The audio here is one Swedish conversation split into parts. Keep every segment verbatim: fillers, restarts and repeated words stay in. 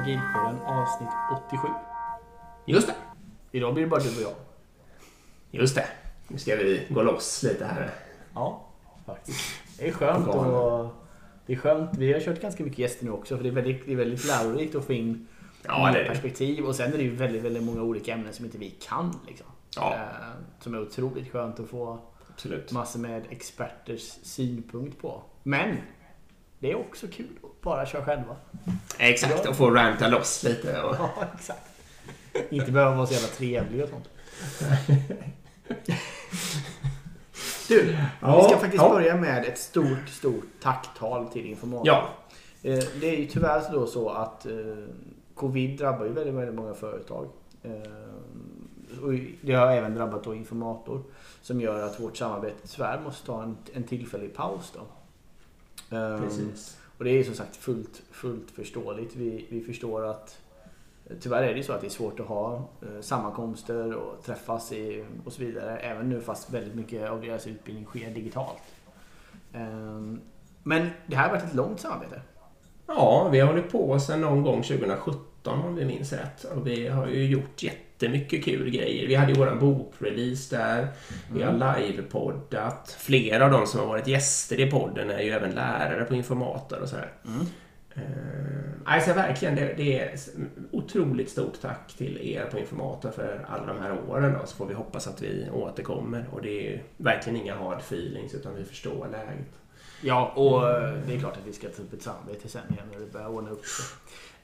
av G I L-podden avsnitt åttiosju. Just det. Idag blir det bara du och jag. Just det. Nu ska vi gå loss lite här. Ja, faktiskt. Det är skönt och det är skönt. Vi har kört ganska mycket gäster nu också, för det är väldigt, det är väldigt lärorikt att få in ja, det perspektiv. Och sen är det ju väldigt, väldigt många olika ämnen som inte vi kan liksom. Ja. Som är otroligt skönt att få. Absolut. Massor med experters synpunkt på. Men det är också kul att bara köra själva. Exakt, och få ranta loss lite och... Ja, exakt. Inte behöva vara så jävla trevlig och sånt. Du, ja, vi ska faktiskt ja. börja med ett stort, stort tacktal till Informator. Ja. Det är ju tyvärr då så att covid drabbar ju väldigt, väldigt många företag. Och det har även drabbat då Informator, som gör att vårt samarbete tyvärr måste ta en, en tillfällig paus då. Precis. Um, och det är som sagt fullt, fullt förståeligt. Vi, vi förstår att tyvärr är det så att det är svårt att ha uh, sammankomster och träffas i, och så vidare. Även nu, fast väldigt mycket av deras utbildning sker digitalt. Um, men det här har varit ett långt samarbete. Ja, vi har hållit på sedan någon gång tjugo sjutton om vi minns rätt. Och vi har ju gjort jättemycket kul grejer. Vi hade ju vår bokrelease där. Mm. Vi har livepoddat. Flera av de som har varit gäster i podden är ju även lärare på Informator och sådär. Mm. Alltså verkligen, det, det är otroligt stort tack till er på Informator för alla de här åren då, så får vi hoppas att vi återkommer. Och det är ju verkligen inga hard feelings, utan vi förstår läget. Ja, och det är klart att vi ska ta upp ett samarbete sen igen när det börjar ordna upp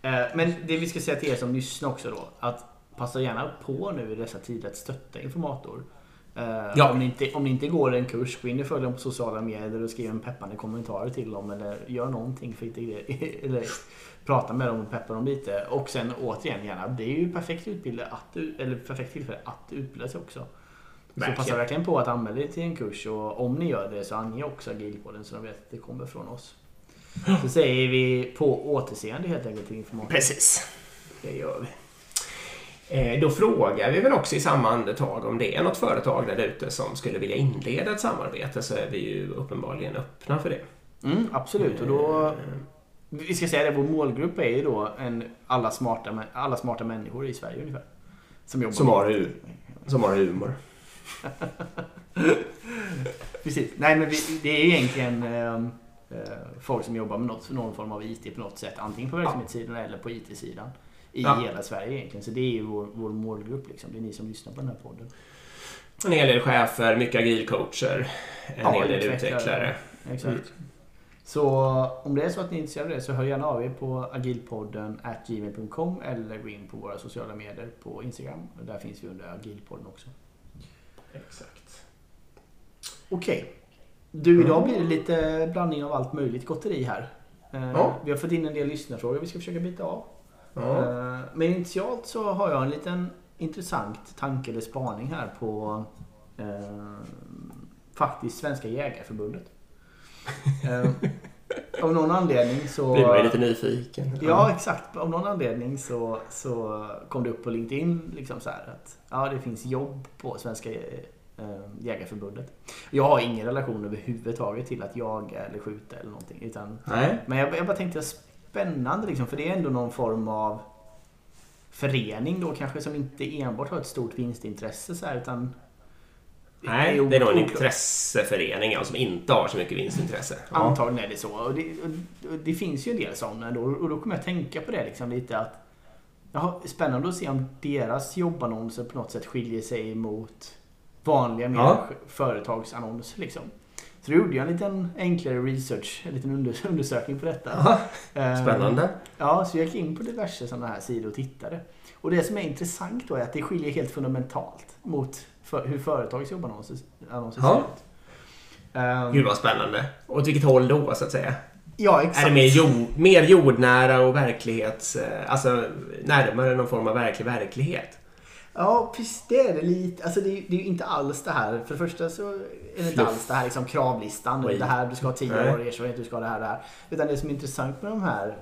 det. Men det vi ska säga till er som lyssnar också då, att passa gärna på nu i dessa tider att stötta Informator. Ja. Om, ni inte, om ni inte går en kurs, gå in och följ dem på sociala medier och skriv en peppande kommentarer till dem, eller gör någonting för inte, eller prata med dem och peppa dem lite. Och sen återigen gärna, det är ju perfekt, utbilda att, eller perfekt tillfälle att utbilda sig också. Verkligen. Så passa verkligen på att anmäla er till en kurs, och om ni gör det så ange också G I L-podden så de vet att det kommer från oss. Så säger vi på återseende helt enkelt till Informator. Precis, det gör vi. Eh, då frågar vi väl också i samma andetag om det är något företag där ute som skulle vilja inleda ett samarbete, så är vi ju uppenbarligen öppna för det. Mm, absolut, och då vi ska säga att vår målgrupp är ju då en, alla, smarta, alla smarta människor i Sverige ungefär. Som, jobbar som, har, hu- som har humor. Precis, nej men vi, det är ju egentligen eh, folk som jobbar med något, någon form av I T på något sätt, antingen på verksamhetssidan eller på I T-sidan. I ja. hela Sverige egentligen. Så det är ju vår, vår målgrupp liksom. Det är ni som lyssnar på den här podden. En hel del chefer, mycket agilcoacher, en ja, hel del utvecklare. utvecklare. Exakt. Mm. Så om det är så att ni är intresserade av det, så hör gärna av er på agilpodden at gmail dot com eller gå in på våra sociala medier på Instagram. Där finns vi under agilpodden också. Exakt. Okej. Okay. Du, idag blir det lite blandning av allt möjligt gotteri här. Ja. Vi har fått in en del lyssnarfrågor vi ska försöka bita av. Ja. Men initialt så har jag en liten intressant tanke eller spaning här på eh, faktiskt Svenska Jägareförbundet. eh, av någon anledning så... Blir man lite nyfiken. Ja, ja, exakt. Av någon anledning så, så kom det upp på LinkedIn liksom så här att ja, det finns jobb på Svenska eh, Jägareförbundet. Jag har ingen relation överhuvudtaget till att jaga eller skjuta eller någonting. Utan, nej. Men jag, jag bara tänkte... Jag spännande liksom, för det är ändå någon form av förening då kanske som inte enbart har ett stort vinstintresse så här, utan... Nej, det är nog en intresseförening ja, som inte har så mycket vinstintresse. Ja. Antagligen är det så, och det, och det finns ju en del sådana då, och då kommer jag tänka på det liksom lite att ja, spännande att se om deras jobbannonser på något sätt skiljer sig mot vanliga ja. företagsannonser liksom. Så då gjorde jag en liten enklare research, en liten undersökning på detta. Aha, spännande. Ja, så jag gick in på diverse sådana här sidor och tittade. Och det som är intressant då är att det skiljer helt fundamentalt mot för, hur företags jobbannonser ser ut. Um, Gud vad spännande. Och åt vilket håll då så att säga? Ja, exakt. Är det mer, jord, mer jordnära och verklighets... Alltså närmare någon form av verklig verklighet? Ja, precis, det är det lite. Alltså det är, det är ju inte alls det här. För det första så är det inte alls det här liksom kravlistan. Det här, du ska ha tio år, ersättning, du ska ha det här, det här. Utan det som är intressant med de här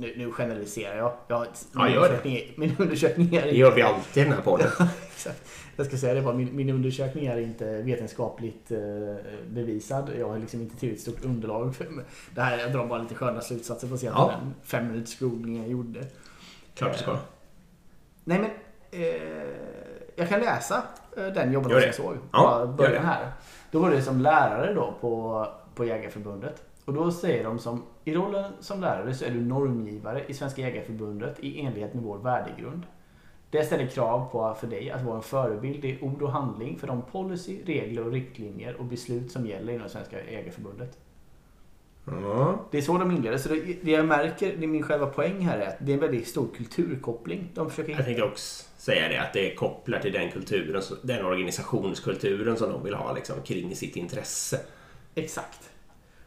nu, nu generaliserar jag. Jag har ja, min, undersökning, min undersökning är... Det gör vi alltid den här podden. Exakt. Jag ska säga det bara, min, min undersökning är inte vetenskapligt eh, bevisad. Jag har liksom inte tillräckligt stort underlag för mig. Det här, jag drar bara lite sköna slutsatser på att se att ja. den fem minuters googling jag gjorde. Klart du ska. Eh, nej men, eh, jag kan läsa eh, den jobben som jag såg. Ja, gör det. Här. Då var det som lärare då på, på Jägareförbundet. Och då säger de som, i rollen som lärare så är du normgivare i Svenska Jägareförbundet i enlighet med vår värdegrund. Det ställer krav på för dig att vara en förebild i ord och handling för de policy, regler och riktlinjer och beslut som gäller inom Svenska Jägareförbundet. Mm. Det är så de inleder. Så det, det jag märker, det är min själva poäng här är att det är en väldigt stor kulturkoppling. De försöker... Jag tänkte också säga det, att det kopplar till den kulturen, den organisationskulturen som de vill ha liksom, kring sitt intresse. Exakt.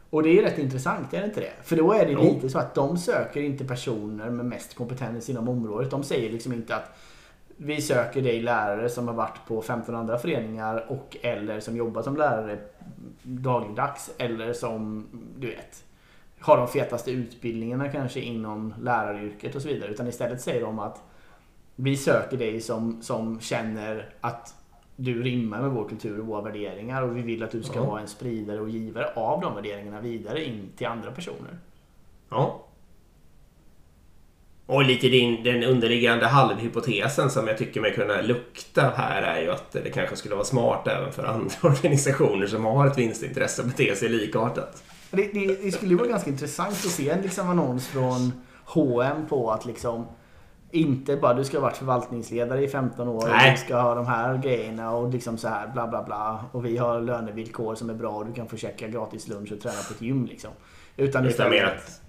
Och det är ju rätt intressant, är det inte det? För då är det jo. lite så att de söker inte personer med mest kompetens inom området. De säger liksom inte att vi söker dig lärare som har varit på femton andra föreningar och eller som jobbar som lärare dagligdags eller som, du vet, har de fetaste utbildningarna kanske inom läraryrket och så vidare. Utan istället säger de att vi söker dig som, som känner att du rimmar med vår kultur och våra värderingar och vi vill att du ska ja. vara en spridare och givare av de värderingarna vidare in till andra personer. Ja. Och lite din, den underliggande halvhypotesen som jag tycker mig kunna lukta här är ju att det kanske skulle vara smart även för andra organisationer som har ett vinstintresse att bete sig likartat. Det, det, det skulle vara ganska intressant att se en liksom annons från H och M på att liksom inte bara du ska ha varit förvaltningsledare i femton år och du ska ha de här grejerna och liksom så här bla bla bla och vi har lönevillkor som är bra och du kan få checka gratis lunch och träna på ett gym liksom. Utan, Utan mer att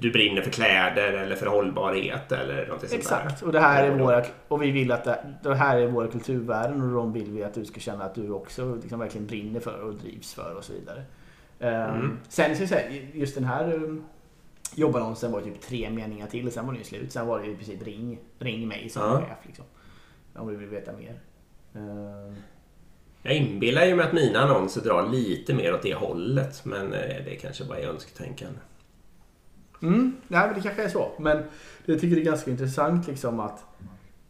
du brinner för kläder eller för hållbarhet eller någonting sånt. Exakt, och, det här är våra, och vi vill att det, det här är våra kulturvärden och de vill vi att du ska känna att du också liksom verkligen brinner för och drivs för och så vidare. Mm. Sen så säger just den här jobbannonsen var typ tre meningar till och sen var det ju slut. Sen var det ju precis ring, ring mig som ja. chef liksom, om du vill veta mer. Jag inbillar ju mig att mina annonser drar lite mer åt det hållet, men det kanske bara är önsketänkande. Mm, nej, det kanske är så. Men jag tycker det är ganska intressant liksom, att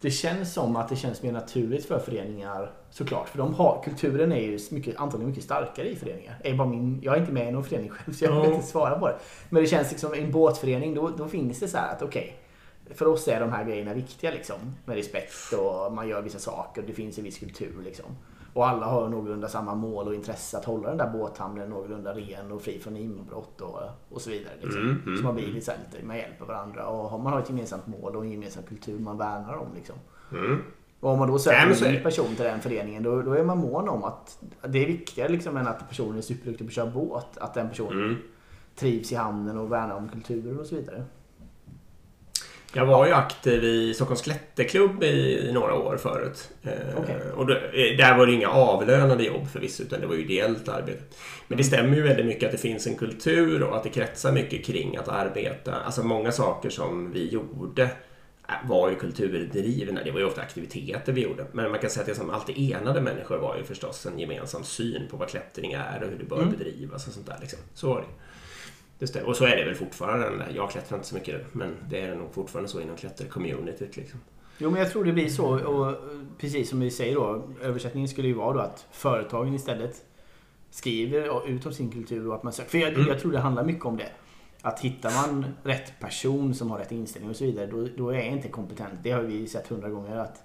det känns som att det känns mer naturligt för föreningar såklart. För de har, kulturen är ju mycket, antagligen mycket starkare i föreningar. Jag är, bara min, jag är inte med i någon förening själv så jag vill mm. inte svara på det. Men det känns liksom i en båtförening då, då finns det så här att okej, okay, för oss är de här grejerna viktiga liksom, med respekt och man gör vissa saker och det finns en viss kultur liksom. Och alla har någorlunda samma mål och intresse att hålla den där båthamnen någorlunda ren och fri från inbrott och, och så vidare. Liksom. Mm, mm, så man blir lite, lite, man hjälper varandra och man har ett gemensamt mål och en gemensam kultur man värnar om. Liksom. Mm. Och om man då söker mm. en ny person till den föreningen då, då är man mån om att det är viktigare liksom, än att personen är superduktig på att köra båt. Att den personen mm. trivs i hamnen och värnar om kulturen och så vidare. Jag var ju aktiv i Stockholms klätteklubb i några år förut. Okay. Och då, där var det inga avlönade jobb förvisso, utan det var ju ideellt arbete. Men det stämmer ju väldigt mycket att det finns en kultur och att det kretsar mycket kring att arbeta. Alltså många saker som vi gjorde var ju kulturdrivna. Det var ju ofta aktiviteter vi gjorde. Men man kan säga att det som alltid enade människor var ju förstås en gemensam syn på vad klättring är och hur det bör mm. bedrivas och sånt där. Liksom. Så var det. Just det. Och så är det väl fortfarande. Jag klättrar inte så mycket nu, men det är nog fortfarande så inom klättercommunityt liksom. Jo, men jag tror det blir så. Och precis som vi säger då, översättningen skulle ju vara då att företagen istället skriver ut om sin kultur och att man söker. För jag, mm. jag tror det handlar mycket om det. Att hittar man rätt person som har rätt inställning och så vidare, då, då är jag inte kompetent. Det har vi sett hundra gånger att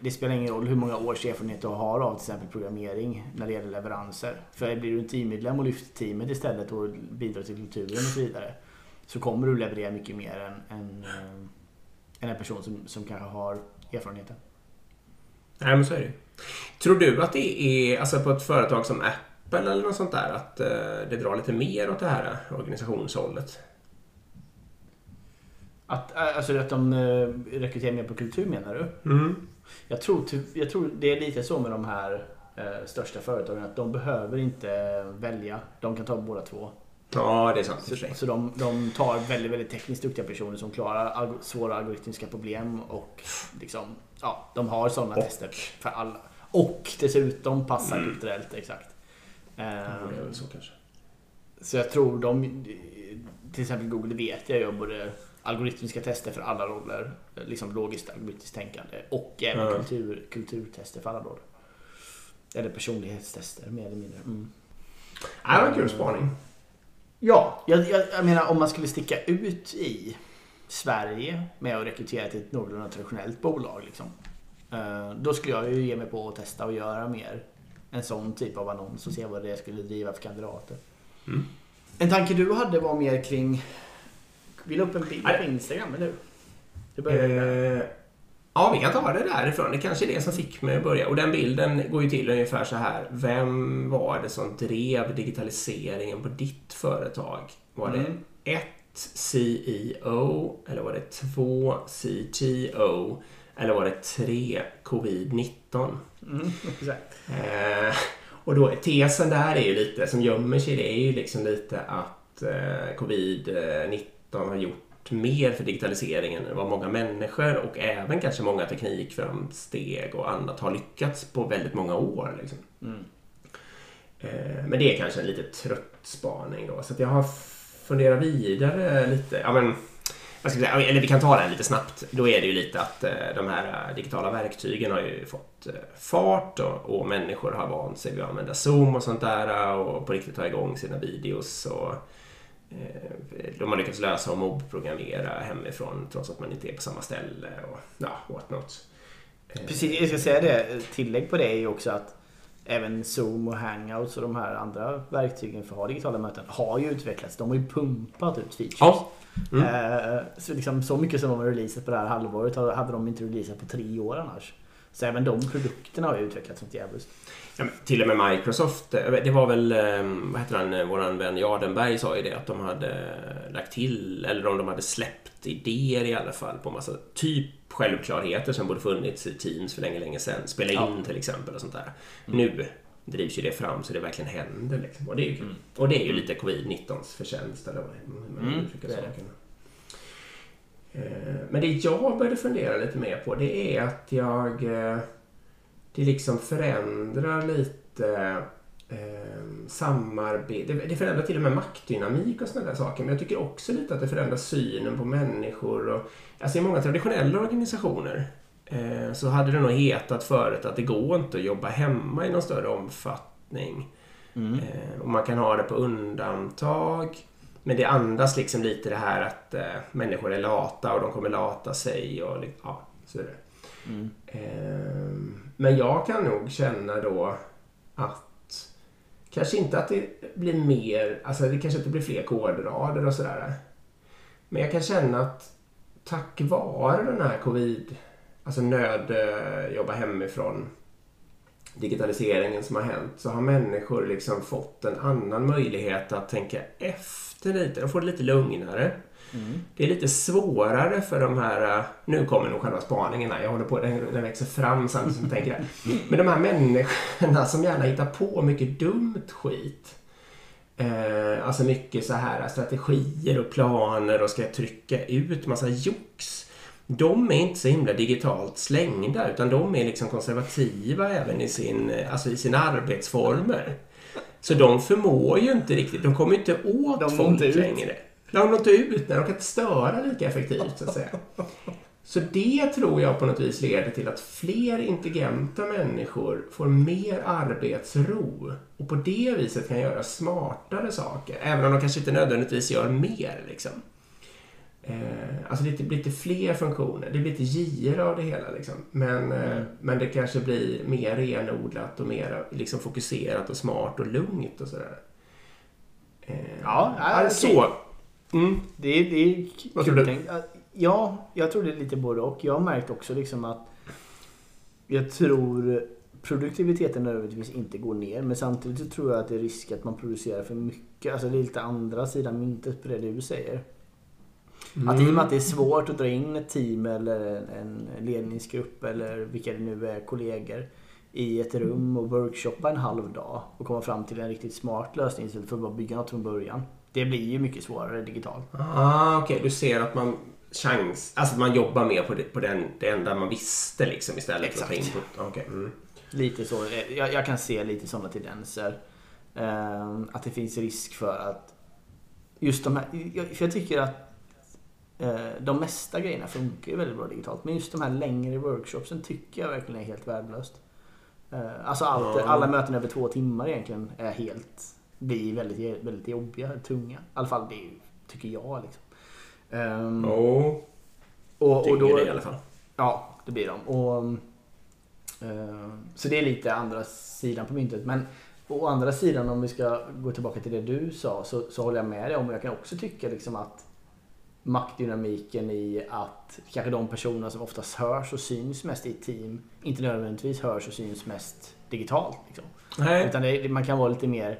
det spelar ingen roll hur många års erfarenhet du har av till exempel programmering när det gäller leveranser. För blir du en teammedlem och lyfter teamet istället och bidrar till kulturen och så vidare, så kommer du leverera mycket mer än, än, än en person som, som kanske har erfarenheten. Nej, men så är det. Tror du att det är alltså på ett företag som Apple eller något sånt där att det drar lite mer åt det här organisationshållet? Att, alltså att de rekryterar mer på kultur menar du? Mm. Jag tror, jag tror det är lite så med de här eh, största företagen att de behöver inte välja. De kan ta båda två. Ja, det är sant. Så, så de, de tar väldigt, väldigt tekniskt duktiga personer som klarar alg- svåra algoritmiska problem och liksom, ja, de har sådana och. tester för alla. Och dessutom passar mm. kulturellt, exakt. Eh, ja, det är väl så kanske. Så jag tror de, till exempel Google vet jag ju både algoritmiska tester för alla roller, liksom logiskt algoritmiskt tänkande, och även mm. kultur, kulturtester för alla roller. Eller personlighetstester, mer eller mindre. Mm. Det var en kul spaning. Ja, jag, jag, jag menar om man skulle sticka ut i Sverige med att rekrytera till ett någorlunda traditionellt bolag liksom, då skulle jag ju ge mig på att testa och göra mer en sån typ av annons och se vad det skulle driva för kandidater. Mm. En tanke du hade var mer kring, vi la upp en bild på Instagram, eller hur? Det började eh, ja, vi kan ta det därifrån. Det kanske är det som fick mig att börja. Och den bilden går ju till ungefär så här. Vem var det som drev digitaliseringen på ditt företag? Var mm. det ett C E O? Eller var det två C T O? Eller var det tre covid nitton? Mm, exakt. Eh, och då tesen där är ju lite, som gömmer sig, det är ju liksom lite att eh, covid nitton har gjort mer för digitaliseringen än vad många människor och även kanske många teknikframsteg och annat har lyckats på väldigt många år. Liksom. Mm. Eh, men det är kanske en lite trött spaning då. Så att jag har funderat vidare lite. Ja, men, vad ska jag säga? Eller vi kan ta den lite snabbt. Då är det ju lite att eh, de här digitala verktygen har ju fått eh, fart och, och människor har vant sig vid att använda Zoom och sånt där och på riktigt ta igång sina videos och de har lyckats lösa och mobbprogrammera hemifrån trots att man inte är på samma ställe och ja, what not. Precis, jag ska säga det, tillägg på det är ju också att även Zoom och Hangouts och de här andra verktygen för att ha digitala möten har ju utvecklats, de har ju pumpat ut features. Ja. Mm. Så, liksom, så mycket som de har releasat på det här halvåret hade de inte releasat på tre år annars. Så även de produkterna har ju utvecklats sånt jävligt. Ja, till och med Microsoft, det var väl, vad heter han, våran vän Jardenberg sa ju det, att de hade lagt till, eller om de hade släppt idéer i alla fall på massa typ självklarheter som borde funnits i Teams för länge, länge sedan. Spela in ja. till exempel och sånt där. Mm. Nu drivs ju det fram så det verkligen händer. Liksom. Och, det är ju, mm. och det är ju lite covid nittons förtjänst eller hur man mm. uttrycker sakerna. Men det jag började fundera lite mer på, det är att jag, det liksom förändrar lite eh, samarbete, det förändrar till och med maktdynamik och sådana där saker, men jag tycker också lite att det förändrar synen på människor och, alltså i många traditionella organisationer eh, så hade det nog hetat förut att det går inte att jobba hemma i någon större omfattning mm. eh, och man kan ha det på undantag. Men det andas liksom lite det här att eh, människor är lata och de kommer lata sig och ja, så är det. Mm. Eh, men jag kan nog känna då att kanske inte att det blir mer, alltså det kanske inte blir fler kodrader och sådär. Men jag kan känna att tack vare den här covid, alltså nöd, eh, jobba hemifrån, digitaliseringen som har hänt, så har människor liksom fått en annan möjlighet att tänka efter lite. De får det lite lugnare. Mm. Det är lite svårare för de här, nu kommer nog själva spaningen här, jag håller på, den, den växer fram samtidigt som tänker jag. Men de här människorna som gärna hittar på mycket dumt skit, eh, alltså mycket så här strategier och planer och ska trycka ut massa jox, de är inte så himla digitalt slängda utan de är liksom konservativa även i sin, alltså i sina arbetsformer. Så de förmår ju inte riktigt, de kommer inte åt de folk ut. längre. De når inte ut när de kan inte störa lika effektivt så att säga. Så det tror jag på något vis leder till att fler intelligenta människor får mer arbetsro och på det viset kan göra smartare saker även om de kanske inte nödvändigtvis gör mer liksom. Alltså det blir lite fler funktioner, det blir lite gir av det hela liksom. men, mm. men det kanske blir mer renodlat och mer liksom fokuserat och smart och lugnt och sådär. Ja, alltså, okay. mm. det, det är Vad tror du? Ja, jag tror det är lite både och. Jag har märkt också liksom att jag tror produktiviteten nödvändigtvis inte går ner, men samtidigt så tror jag att det är risk att man producerar för mycket, alltså det är lite andra sidan myntet på det du säger. Mm. Att i och med att det är svårt att dra in ett team eller en ledningsgrupp eller vilka det nu är, kollegor i ett rum och workshoppa en halv dag och komma fram till en riktigt smart lösning istället för att bara bygga något från början. Det blir ju mycket svårare digitalt. Ah, okej. Okay. Du ser att man chans, alltså att man jobbar mer på det, på den, det enda man visste liksom istället Exakt. för att ta input. Okay. Mm. Lite så. Jag, jag kan se lite sådana tendenser. Um, att det finns risk för att just de här, jag, för jag tycker att De mesta grejerna funkar ju väldigt bra digitalt. Men just de här längre workshopsen tycker jag verkligen är helt värdelöst. Alltså allt, ja. alla möten över två timmar egentligen är helt, blir väldigt, väldigt jobbiga, tunga. I alla fall det är, tycker jag liksom. Um, oh. och, och då, det i alla fall. Ja, det blir de. Och, um, så det är lite andra sidan på myntet. Men å andra sidan, om vi ska gå tillbaka till det du sa, så, så håller jag med dig om. Jag kan också tycka liksom att maktdynamiken i att kanske de personer som oftast hörs och syns mest i team inte nödvändigtvis hörs och syns mest digitalt. Liksom. Nej. Utan det, man kan vara lite mer,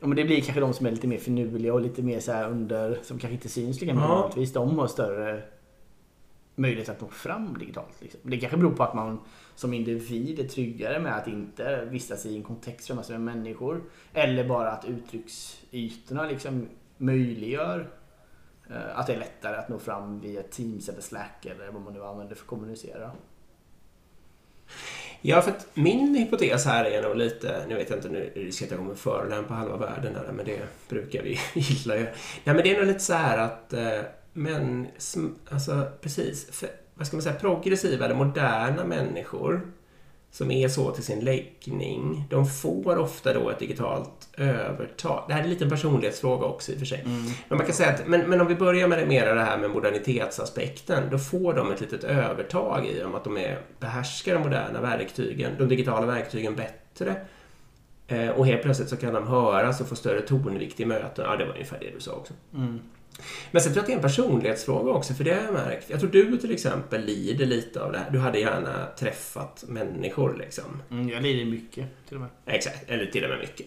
men det blir kanske de som är lite mer finurliga och lite mer så här under, som kanske inte syns lika mycket nödvändigtvis. De har större möjlighet att nå fram digitalt. Liksom. Det kanske beror på att man som individ är tryggare med att inte vistas i en kontext för massor med människor. Eller bara att uttrycksytorna liksom möjliggör att det är lättare att nå fram via Teams eller Slack eller vad man nu använder för att kommunicera. Ja, för att min hypotes här är nog lite, nu vet jag inte, nu riskerar jag kommer förolämpa på halva världen här, men det brukar vi gilla ju. Nej, men det är nog lite så här att, men, alltså precis, för, vad ska man säga, progressiva eller moderna människor som är så till sin läggning, de får ofta då ett digitalt övertag. Det här är en liten personlighetsfråga också i och för sig. Mm. Men man kan säga att, men, men om vi börjar med det, mera det här med modernitetsaspekten, då får de ett litet övertag i om att de är, behärskar de moderna verktygen, de digitala verktygen bättre. Eh, och helt plötsligt så kan de höras och få större tonvikt i möten. Ja, det var ungefär det du sa också. Mm. Men sen tror jag att det är en personlighetsfråga också, för det har jag märkt. Jag tror du till exempel lider lite av det här. Du hade gärna träffat människor liksom. Mm, jag lider mycket till och med. Exakt, eller till och med mycket.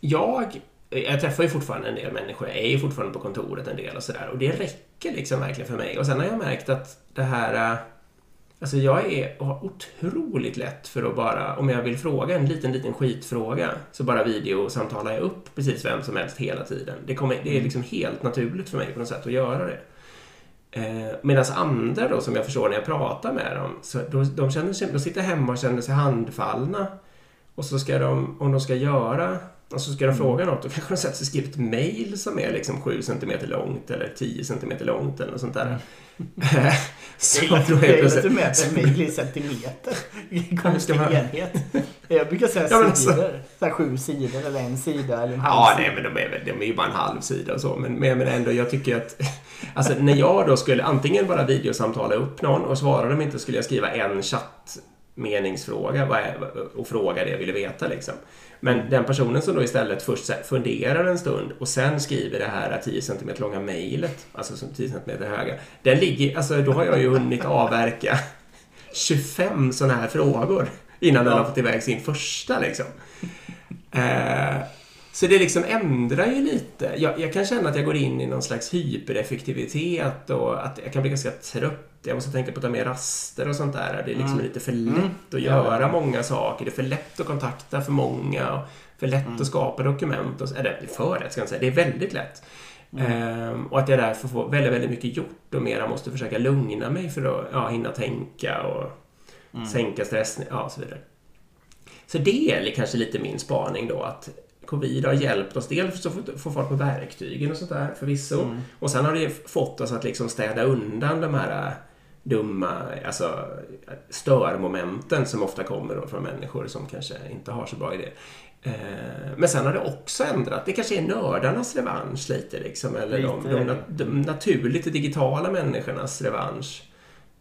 Jag, jag träffar ju fortfarande en del människor. Jag är ju fortfarande på kontoret en del och sådär. Och det räcker liksom verkligen för mig. Och sen har jag märkt att det här, alltså jag är och har otroligt lätt för att bara, om jag vill fråga en liten, liten skitfråga, så bara videosamtalar jag upp precis vem som helst hela tiden. Det, kommer, det är liksom helt naturligt för mig på något sätt att göra det. Eh, Medan andra då, som jag förstår när jag pratar med dem, så då, de, känner sig, de sitter hemma och känner sig handfallna. Och så ska de, om de ska göra, och så ska de fråga något, då kanske de sätter sig och skriver ett mejl som är liksom sju centimeter långt eller tio centimeter långt eller något sånt där. Så jag tror jag att du mäter mejl i centimeter. Konstig enhet. Jag brukar säga ja, men sidor. Så. Så här sju sidor eller en sida eller en halv ja, sida. Nej, men de är, de är ju bara en halv sida och så. Men, men ändå, jag tycker att alltså, när jag då skulle antingen bara videosamtala upp någon och svara dem inte, skulle jag skriva en chattmeningsfråga och fråga det jag ville veta liksom. Men den personen som då istället först funderar en stund och sen skriver det här tio centimeter långa mejlet, alltså som tio centimeter höga, den ligger, alltså då har jag ju hunnit avverka tjugofem sådana här frågor innan den har fått iväg sin första liksom. Eh, så det liksom ändrar ju lite. Jag, jag kan känna att jag går in i någon slags hypereffektivitet och att jag kan bli ganska trött. Jag måste tänka på att ta med raster och sånt där. Det är liksom mm. lite för lätt mm. att göra ja. många saker. Det är för lätt att kontakta för många. Och för lätt mm. att skapa dokument. Och så, eller för lätt, ska jag säga. Det är väldigt lätt. Mm. Ehm, och att jag därför får väldigt, väldigt mycket gjort. Och mera måste försöka lugna mig för att ja, hinna tänka och mm. sänka stress. Ja, och så vidare. Så det är kanske lite min spaning då, att covid har hjälpt oss, dels att få fart på verktygen och sånt där förvisso. Mm. Och sen har det fått oss att liksom städa undan de här dumma, alltså störmomenten som ofta kommer då från människor som kanske inte har så bra idé. Eh, men sen har det också ändrat, det kanske är nördarnas revansch lite liksom, eller lite. De, de, de naturligt digitala människornas revansch.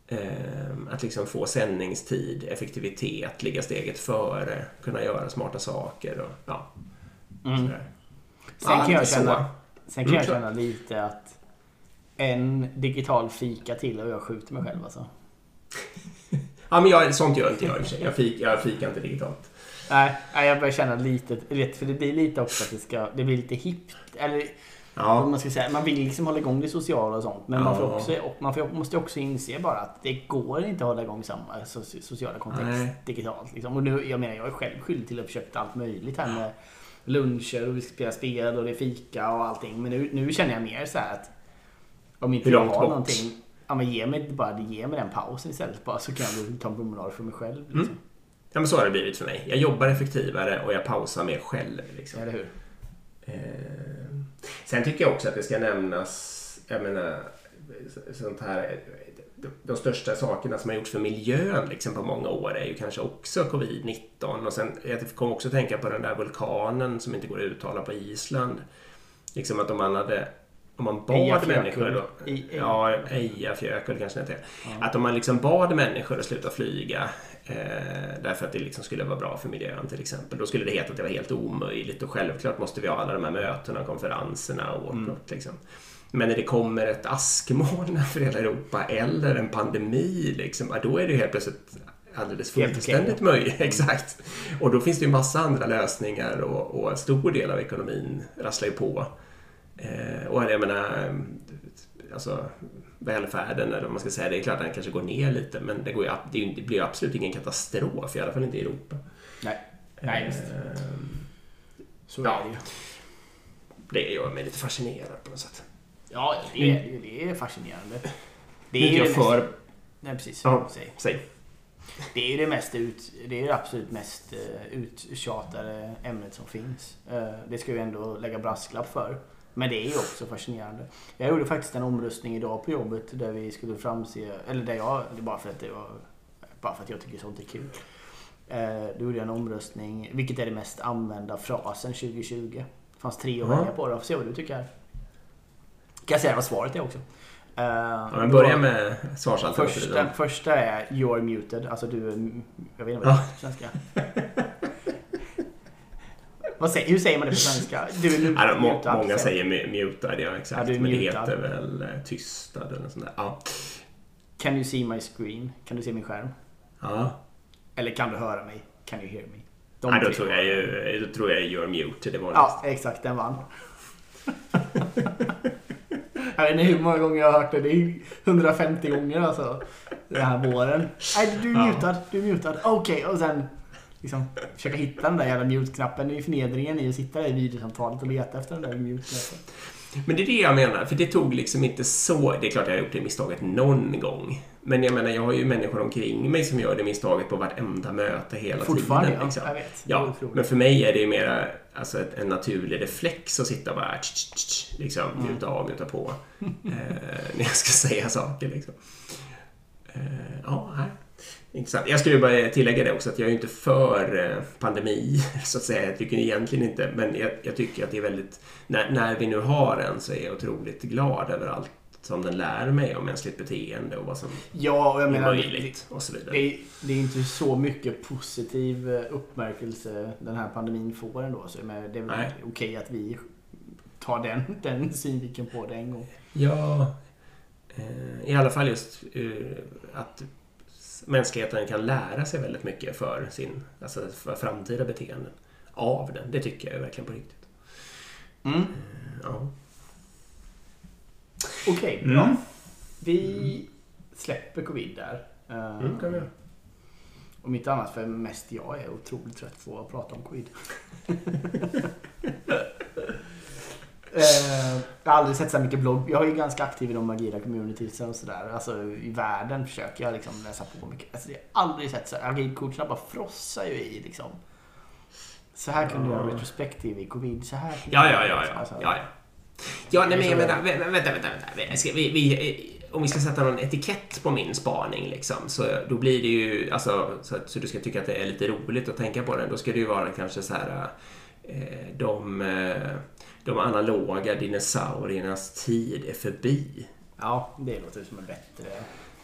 Eh, att liksom få sändningstid, effektivitet, ligga steget före, kunna göra smarta saker och ja. Mm. Sen kan jag känna, sen kan jag känna lite att en digital fika till och jag skjuter mig själv alltså. Ja, men jag, sånt gör inte jag i och för sig. Jag, fik, jag fikar inte digitalt. Nej, jag börjar känna lite, för det blir lite också att det, ska, det blir lite hippt. Eller ja. man, ska säga, man vill liksom hålla igång det sociala och sånt. Men ja. man, får också, man får, måste också inse bara att det går inte att hålla igång samma sociala kontext Nej. digitalt liksom. Och nu, jag menar, jag är själv skyldig till att köpa allt möjligt här med luncher och vi ska spela spel och det är fika och allting. Men nu, nu känner jag mer så här att om inte jag har någonting, ja, men ge mig bara ge mig den pausen istället bara, så kan jag ta en promenad för mig själv liksom. Mm. Ja, men så har det blivit för mig. Jag jobbar effektivare och jag pausar mer själv liksom. Eller hur? Eh... Sen tycker jag också att det ska nämnas, jag menar, sånt här, de största sakerna som har gjorts för miljön liksom på många år är ju kanske också covid nitton. Och sen jag kom också att tänka på den där vulkanen som inte går att uttala på Island. Liksom att om man hade, om man bad Ejafjökull. människor då, I, ja, Ejafjökull kanske inte är. Mm. Att om man liksom bad människor att sluta flyga eh, därför att det liksom skulle vara bra för miljön till exempel, då skulle det heta att det var helt omöjligt, och självklart måste vi ha alla de här mötena och konferenserna och mm. något liksom. Men när det kommer ett askmoln för hela Europa eller en pandemi liksom, då är det ju helt plötsligt alldeles fullständigt möjligt. Exakt. Och då finns det ju massa andra lösningar, och, och en stor del av ekonomin rasslar ju på. Eh, och jag menar, alltså, välfärden, eller vad man ska säga, det är klart att den kanske går ner lite, men det, går ju, det blir ju absolut ingen katastrof, i alla fall inte i Europa. Nej, nej visst. Eh, Så ja. är det ju. Det gör mig lite fascinerad på något sätt. Ja, det är, det är fascinerande. Det är ju för... Nej, precis. Ja, säg. säg. Det är det mest ut, det är det absolut mest uttjatade ämnet som finns. Det ska vi ändå lägga brasklapp för. Men det är ju också fascinerande. Jag gjorde faktiskt en omröstning idag på jobbet där vi skulle framse, eller där jag, det är bara för att det var, bara för att jag tycker sånt är kul. Då gjorde jag en omröstning, vilket är det mest använda frasen tjugo tjugo. Det fanns tre att välja mm. på då, får se vad du tycker. Kan jag säga vad svaret är också. Uh, ja, men börja med svarsalternativet. Första, första är you are muted. Alltså du, jag vet inte vad det är på svenska. vad säger, hur säger man det på svenska? Du är mutad. Ja, må, många mutad, säger mutad, ja exakt. Ja, men det heter väl tystad eller något sånt där. Ja. Can you see my screen? Kan du se min skärm? Ja. Eller kan du höra mig? Can you hear me? De ja, då tror jag ju, då tror jag you are muted. Det var ja, nästa. Exakt, den vann. Jag vet inte hur många gånger jag har hört det. Det är hundrafemtio gånger alltså. Den här våren. Nej, du är mutad, du är mutad. Okej, okay. Och sen liksom försöka hitta den där jävla mute-knappen. Det är ju förnedringen i att sitta där i videosamtalet och leta efter den där mute-knappen. Men det är det jag menar, för det tog liksom inte så... Det är klart jag har gjort det misstaget någon gång. Men jag menar, jag har ju människor omkring mig som gör det misstaget på vartenda möte hela Fortfarande, tiden. Fortfarande, liksom. ja, jag vet. Ja, men för mig är det ju mera alltså, en naturlig reflex att sitta och bara tsch, tsch, tsch, liksom, mm. muta av, muta på eh, när jag ska säga saker. Liksom. Eh, ja, här. Intressant. Jag skulle bara tillägga det också att jag är inte för pandemi så att säga, jag tycker egentligen inte, men jag, jag tycker att det är väldigt, när, när vi nu har en så är jag otroligt glad över allt som den lär mig om mänskligt beteende och vad som ja, och jag menar, är möjligt det, och så vidare. Det, det är inte så mycket positiv uppmärkelse den här pandemin får ändå, så men det är väl okej okay att vi tar den, den synvinkeln på det en gång. Ja, i alla fall just att mänskligheten kan lära sig väldigt mycket för sin alltså för framtida beteenden av den. Det tycker jag verkligen på riktigt. Mm. Ja. Okej, okay, bra. Mm. Vi släpper covid där. Mm, kan vi göra. Om inte annat för mest jag är otroligt trött på att prata om covid. Uh, jag har aldrig sett så mycket blogg. Jag är ju ganska aktiv i de agira communities och sådär. Alltså i världen försöker jag liksom läsa på mycket. Alltså jag har aldrig sett så här. Agilcoacherna bara frossar ju i liksom. Så här kunde ja. jag retrospektiv i covid. Så här kunde ja, ja, ja, ja. Alltså, ja, ja. Ja, nej, men jag menar, vänta, vänta, vänta. vänta. Ska vi, vi, om vi ska sätta någon etikett på min spaning liksom, så då blir det ju alltså, så, så du ska tycka att det är lite roligt att tänka på den. Då ska det ju vara kanske så här eh, de... Eh, de analoga dinosauriernas tid är förbi. Ja, det låter som en bättre...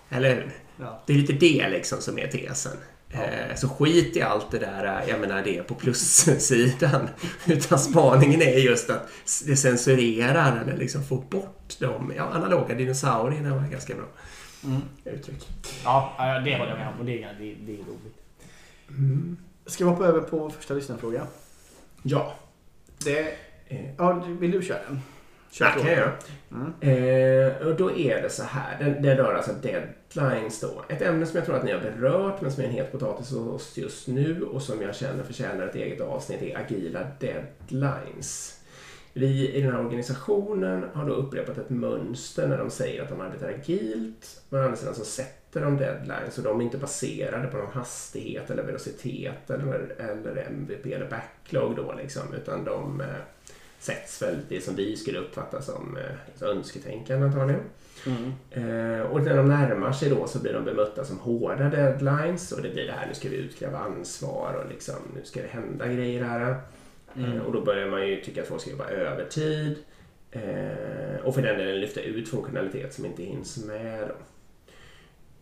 Eller ja. Det är lite det liksom som är tesen. Ja. Eh, så skit i allt det där, jag menar det är på plussidan. Utan spaningen är just att det censurerar eller liksom får bort de ja, analoga dinosaurierna var ganska bra mm. uttryck. Ja, det håller jag med om och det är, det är, det är roligt. Mm. Ska vi hoppa över på första lyssnarfråga? Ja. Det Ja, vill du köra den? Kör ja, kan jag mm. eh, Och då är det så här, det, det rör alltså deadlines då. Ett ämne som jag tror att ni har berört men som är en het potatis hos just nu och som jag känner förtjänar ett eget avsnitt är agila deadlines. Vi i den här organisationen har då upprepat ett mönster när de säger att de arbetar agilt, men andra sidan så sätter de deadlines och de är inte baserade på någon hastighet eller velocitet eller, eller M V P eller backlog då liksom, utan de sätts väl det som vi skulle uppfatta som eh, önsketänkande antagligen. Mm. Eh, och när de närmar sig då så blir de bemötta som hårda deadlines, och det blir det här, nu ska vi utkräva ansvar och liksom, nu ska det hända grejer här. Mm. Eh, och då börjar man ju tycka att folk ska jobba övertid eh, och för den delen lyfta ut funktionalitet som inte hinns med.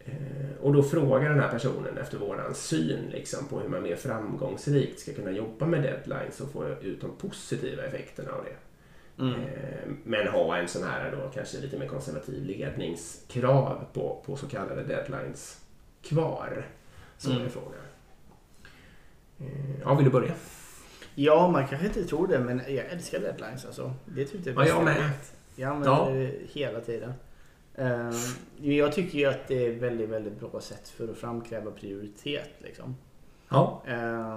Eh, och då frågar den här personen efter våran syn liksom, på hur man mer framgångsrikt ska kunna jobba med deadlines och få ut de positiva effekterna av det. Mm. Men ha en sån här då kanske lite mer konservativ ledningskrav på, på så kallade deadlines kvar som mm. är frågan. Ja, vill du börja? Ja, man kanske inte tror det, men jag älskar deadlines alltså. Det är typ det bästa. Ja, jag med. Jag använder det hela tiden. Jag tycker ju att det är ett väldigt, väldigt bra sätt för att framkräva prioritet liksom. Ja.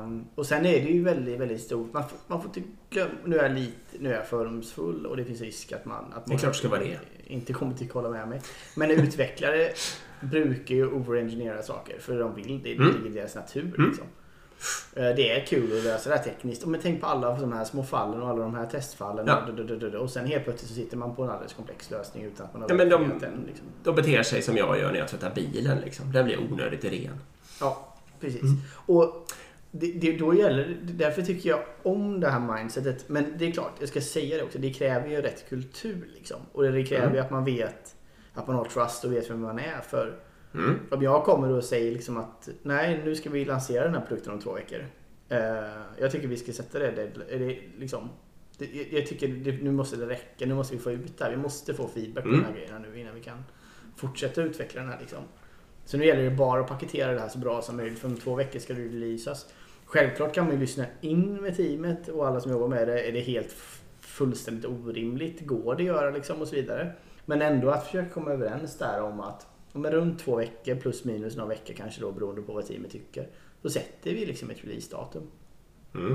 Um, och sen är det ju väldigt, väldigt stort. Man får, man får tycka, nu är jag lite, nu är jag fördomsfull och det finns risk att man, att man ska vara det. Inte kommer till att kolla med mig. Men utvecklare brukar ju overengineera saker för de vill, det ligger i deras natur liksom. Mm. Uh, det är kul att lösa det här tekniskt. Men tänk på alla de här små fallen och alla de här testfallen. Ja. Och, och, och, och, och sen helt plötsligt så sitter man på en alldeles komplex lösning utan att man har ja, men de, den, liksom. De beter sig som jag gör när jag tvättar bilen liksom. Den blir onödigt ren. Ja. Precis. Mm. Och det, det, då gäller, därför tycker jag om det här mindsetet. Men det är klart, jag ska säga det också, det kräver ju rätt kultur liksom. Och det kräver ju mm. att man vet, att man har trust och vet vem man är. För mm. om jag kommer och säger liksom att nej, nu ska vi lansera den här produkten om två veckor. Uh, jag tycker vi ska sätta det, det, det liksom. Det, jag tycker det, nu måste det räcka, nu måste vi få ut det här. Vi måste få feedback på mm. de här grejerna nu innan vi kan fortsätta utveckla den här liksom. Så nu gäller det bara att paketera det här så bra som möjligt. För om två veckor ska det releasas. Självklart kan man ju lyssna in med teamet och alla som jobbar med det. Är det helt fullständigt orimligt? Går det att göra liksom och så vidare. Men ändå att försöka komma överens där om att om är runt två veckor plus minus några veckor kanske då beroende på vad teamet tycker. Då sätter vi liksom ett release-datum. Mm.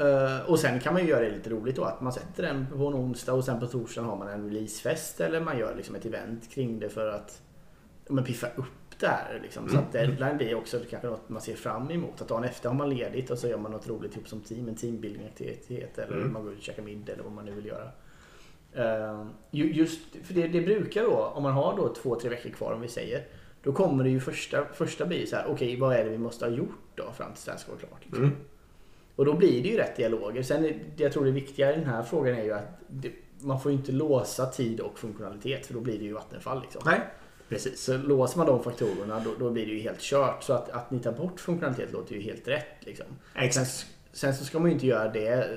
Uh, och sen kan man ju göra det lite roligt då, att man sätter den på en onsdag och sen på torsdag har man en releasefest eller man gör liksom ett event kring det för att men piffa upp där liksom. Så att deadline blir också kanske något man ser fram emot. Att dagen efter har man ledigt och så gör man något roligt ihop som team. En teambuildingaktivitet eller mm. man går ut och käkar middag eller vad man nu vill göra. Uh, just, för det, det brukar då, om man har då två, tre veckor kvar om vi säger. Då kommer det ju första, första blir så här, okej okay, vad är det vi måste ha gjort då fram till svenska och klart liksom. Mm. Och då blir det ju rätt dialoger. Sen är, jag tror det viktiga i den här frågan är ju att det, man får ju inte låsa tid och funktionalitet. För då blir det ju vattenfall liksom. Nej. Precis, så låser man de faktorerna då, då blir det ju helt kört. Så att, att ni tar bort funktionalitet låter ju helt rätt liksom. Exakt. Sen, sen så ska man ju inte göra det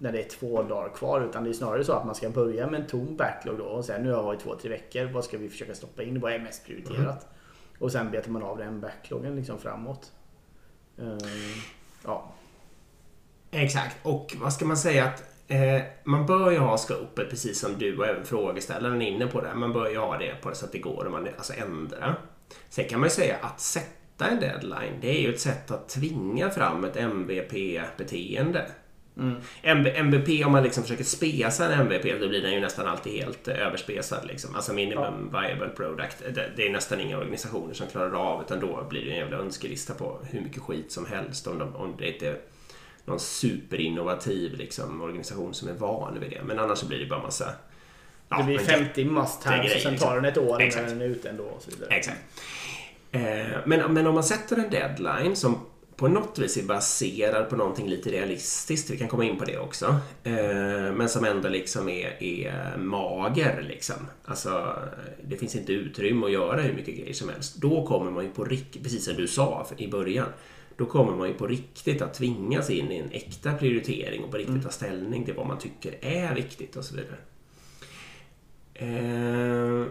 när det är två dagar kvar, utan det är snarare så att man ska börja med en tom backlog då och säga nu har jag varit två, tre veckor, vad ska vi försöka stoppa in, vad är mest prioriterat? Mm. Och sen betar man av den backloggen liksom framåt. Ehm, ja. Exakt, och vad ska man säga att Eh, man bör ju ha scope, precis som du och även frågeställaren är inne på det. Man bör ju ha det på det så att det går och man alltså ändrar. Sen kan man ju säga att sätta en deadline, det är ju ett sätt att tvinga fram ett M V P-beteende. Mm. M V P, om man liksom försöker spesa en M V P, då blir den ju nästan alltid helt överspesad liksom. Alltså minimum ja. viable product, det, det är nästan inga organisationer som klarar av, utan då blir det en jävla önskelista på hur mycket skit som helst om, de, om det inte någon superinnovativ liksom, organisation som är van vid det. Men annars så blir det bara massa... Ja, det blir femtio must-haves och sen tar den ett år innan den är ute ändå och så vidare. Exakt. Eh, men, men om man sätter en deadline som på något vis är baserad på någonting lite realistiskt, vi kan komma in på det också, eh, men som ändå liksom är, är mager liksom. Alltså, det finns inte utrymme att göra hur mycket grejer som helst. Då kommer man ju på rikt, precis som du sa i början, då kommer man ju på riktigt att tvingas in i en äkta prioritering och på riktigt mm. ta ställning till vad man tycker är viktigt och så vidare. Eh,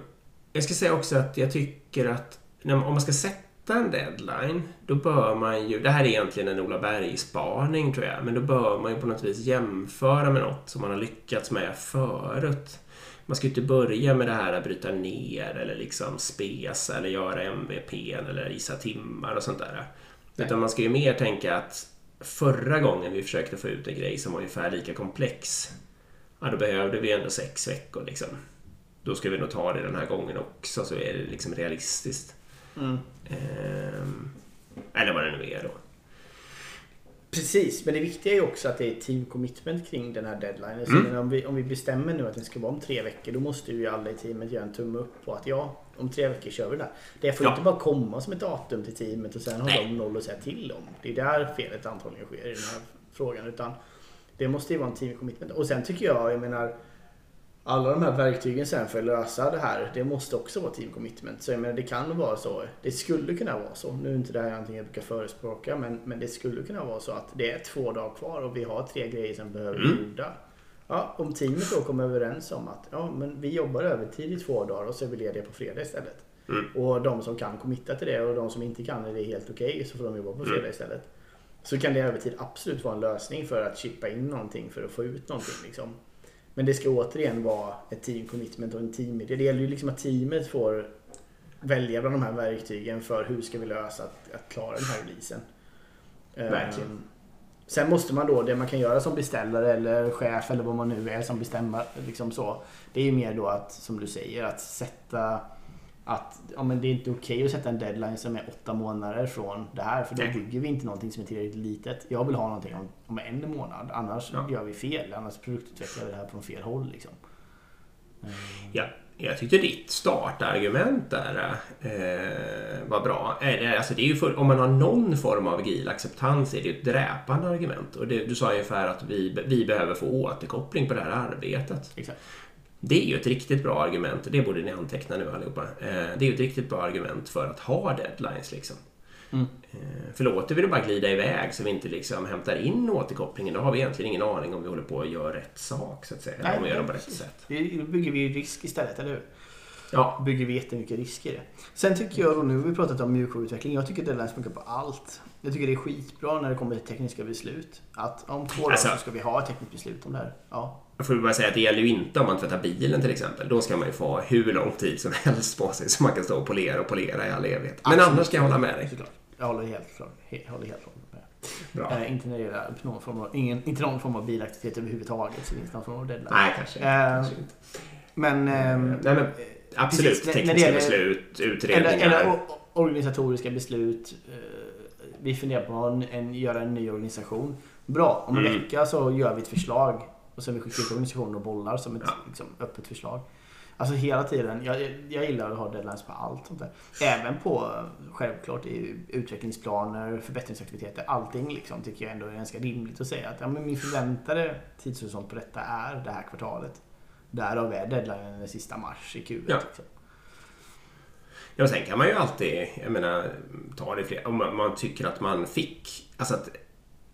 jag ska säga också att jag tycker att när man, om man ska sätta en deadline, då bör man ju, det här är egentligen en Ola Berg-spaning tror jag, men då bör man ju på något vis jämföra med något som man har lyckats med förut. Man ska ju inte börja med det här att bryta ner eller liksom spesa eller göra M V P eller gissa timmar och sånt där. Utan man ska ju mer tänka att förra gången vi försökte få ut en grej som var ungefär lika komplex, ja, då behövde vi ändå sex veckor liksom. Då ska vi nog ta det den här gången också, så är det liksom realistiskt. Mm. Eh, eller vad det nu är då. Precis, men det viktiga är också att det är team commitment kring den här deadlinen. Så mm. om, vi, om vi bestämmer nu att den ska vara om tre veckor, då måste ju alla i teamet göra en tumme upp på att ja, om tre veckor kör vi det där. Det får ja. inte bara komma som ett datum till teamet och sen har Nej. de noll att säga till om. Det är där felet antagligen sker i den här frågan, utan det måste ju vara en team commitment. Och sen tycker jag, jag menar, alla de här verktygen sen för att lösa det här, det måste också vara team commitment. Så jag menar, det kan vara så, det skulle kunna vara så, nu är inte det här någonting jag brukar förespråka, men, men det skulle kunna vara så att det är två dagar kvar och vi har tre grejer som behöver mm. gjorda. Ja, om teamet då kommer överens om att ja, men vi jobbar övertid i två dagar och så är vi lediga på fredag istället. Mm. Och de som kan committa till det och de som inte kan är det helt okej okay, så får de jobba på fredag istället. Så kan det övertid absolut vara en lösning för att chippa in någonting för att få ut någonting liksom. Men det ska återigen vara ett team commitment och en team. Det gäller ju liksom att teamet får välja bland de här verktygen för hur ska vi lösa att, att klara den här releasen. Verkligen. Um, sen måste man då, det man kan göra som beställare eller chef eller vad man nu är som bestämmer liksom så. Det är ju mer då att, som du säger, att sätta att ja, men det är inte okej att sätta en deadline som är åtta månader från det här. För då bygger vi inte någonting som är tillräckligt litet. Jag vill ha någonting om, om en månad. Annars ja. gör vi fel. Annars produktutvecklar vi det här på en fel håll. Liksom. Mm. Ja, jag tyckte ditt startargument där eh, var bra. Alltså det är ju för, om man har någon form av agil acceptans är det ett dräpande argument. Och det, du sa ungefär att vi, vi behöver få återkoppling på det här arbetet. Exakt. Det är ju ett riktigt bra argument, och det borde ni anteckna nu allihopa. Det är ju ett riktigt bra argument för att ha deadlines liksom. Mm. För låter vi det bara glida iväg så vi inte liksom hämtar in återkopplingen, då har vi egentligen ingen aning om vi håller på att göra rätt sak så att säga. Nej, om vi gör dem på rätt sätt. Det bygger vi risk istället, eller hur? Ja. Bygger vi jättemycket risk i det. Sen tycker jag, och nu har vi pratat om mjukvaruutveckling, jag tycker deadlines funkar på allt. Jag tycker det är skitbra när det kommer till tekniska beslut. Att om två alltså, dagar så ska vi ha ett tekniskt beslut om det här. Ja. Jag får bara säga att det gäller ju inte om man tvättar bilen till exempel. Då ska man ju få ha hur lång tid som helst på sig så man kan stå och polera och polera i all evighet. Men absolut, annars ska jag hålla med dig. Såklart. Jag håller helt klart med. Bra. Eh, inte när det gäller någon form av, ingen, inte någon form av bilaktivitet överhuvudtaget, så finns det någon form av deadline. Nej, kanske, eh, kanske inte. Men, eh, Nej, men absolut, precis, tekniska när det gäller, beslut, utredningar. Eller, eller o- organisatoriska beslut. Eh, vi funderar på att en, en, göra en ny organisation. Bra, om en mm. vecka så gör vi ett förslag. Och sen vi skickar ut organisationer och bollar som ett ja. liksom, öppet förslag. Alltså hela tiden, jag, jag gillar att ha deadlines på allt sånt där. Även på, självklart, utvecklingsplaner, förbättringsaktiviteter, allting liksom, tycker jag ändå är ganska rimligt att säga att ja, men min förväntade tidshorisont på detta är det här kvartalet. Därav är deadline den sista mars i Q ett. Ja. Liksom. Ja, och sen kan man ju alltid, jag menar, ta det fler, om man, man tycker att man fick, alltså att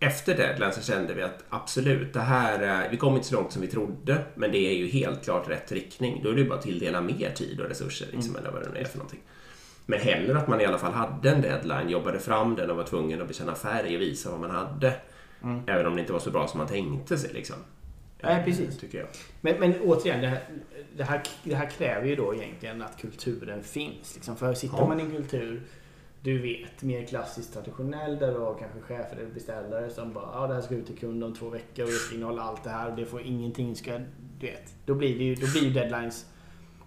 efter deadline så kände vi att absolut, det här, vi kom inte så långt som vi trodde, men det är ju helt klart rätt riktning. Då är det ju bara att tilldela mer tid och resurser liksom, mm. eller vad det är för någonting. Men hellre att man i alla fall hade en deadline, jobbade fram den och var tvungen att bekänna färg och visa vad man hade. Mm. Även om det inte var så bra som man tänkte sig liksom. Nej, precis. Tycker jag. Men, men återigen, det här, det, här, det här kräver ju då egentligen att kulturen finns. Liksom. För sitter ja. man i en kultur, du vet, mer klassiskt traditionell där du har kanske chefer eller beställare som bara ja, ah, det här ska ut till kund om två veckor och det ska innehålla allt det här och det får ingenting, ska, du vet. Då blir det ju, då blir deadlines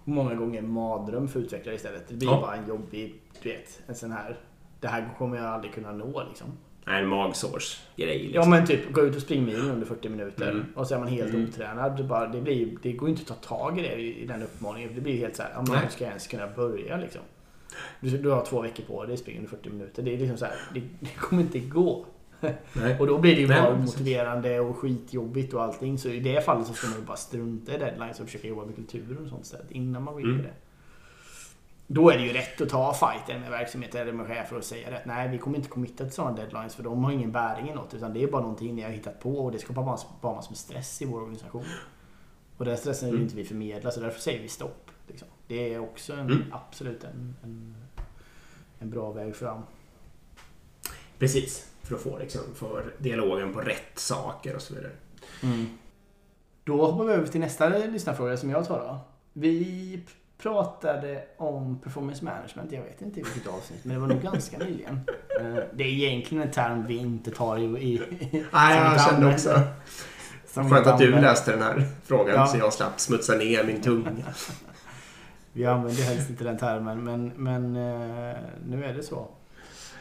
många gånger madrum för utvecklare istället. Det blir ja. bara en jobbig, du vet, en sån här, det här kommer jag aldrig kunna nå liksom. En magsårsgrej. Liksom. Ja, men typ gå ut och springa milen under fyrtio minuter mm. och så är man helt mm. otränad. Det, bara, det, blir, det går ju inte att ta tag i det i den uppmaningen. Det blir ju helt så här, ja, men hur ska jag ens kunna börja liksom? Du, du har två veckor på dig, springer under fyrtio minuter. Det är liksom så här, det, det kommer inte gå. Och då blir det ju bara motiverande och skitjobbigt och allting. Så i det fallet så ska man ju bara strunta i deadlines och försöka jobba med kulturen och sånt sätt innan man går in i mm. det. Då är det ju rätt att ta fighten med verksamheten eller med chefer och säga att nej, vi kommer inte committa till sådana deadlines för de har ingen bäring i något, utan det är bara någonting ni har hittat på och det skapar bara, bara massor med stress i vår organisation. Och den stressen mm. är inte vi förmedlar, så därför säger vi stopp. Liksom. Det är också en, mm. absolut en, en, en bra väg fram. Precis, för att få liksom, för dialogen på rätt saker och så vidare. Mm. Då hoppar vi över till nästa lyssnarfråga som jag tar då. Vi pratade om performance management, jag vet inte vilket avsnitt, men det var nog ganska nyligen. Det är egentligen en term vi inte tar i... i Nej, jag kände också. Skönt att du läste den här frågan ja. så jag slapp smutsa ner min tunga. Vi använder helst inte den termen, men, men nu är det så.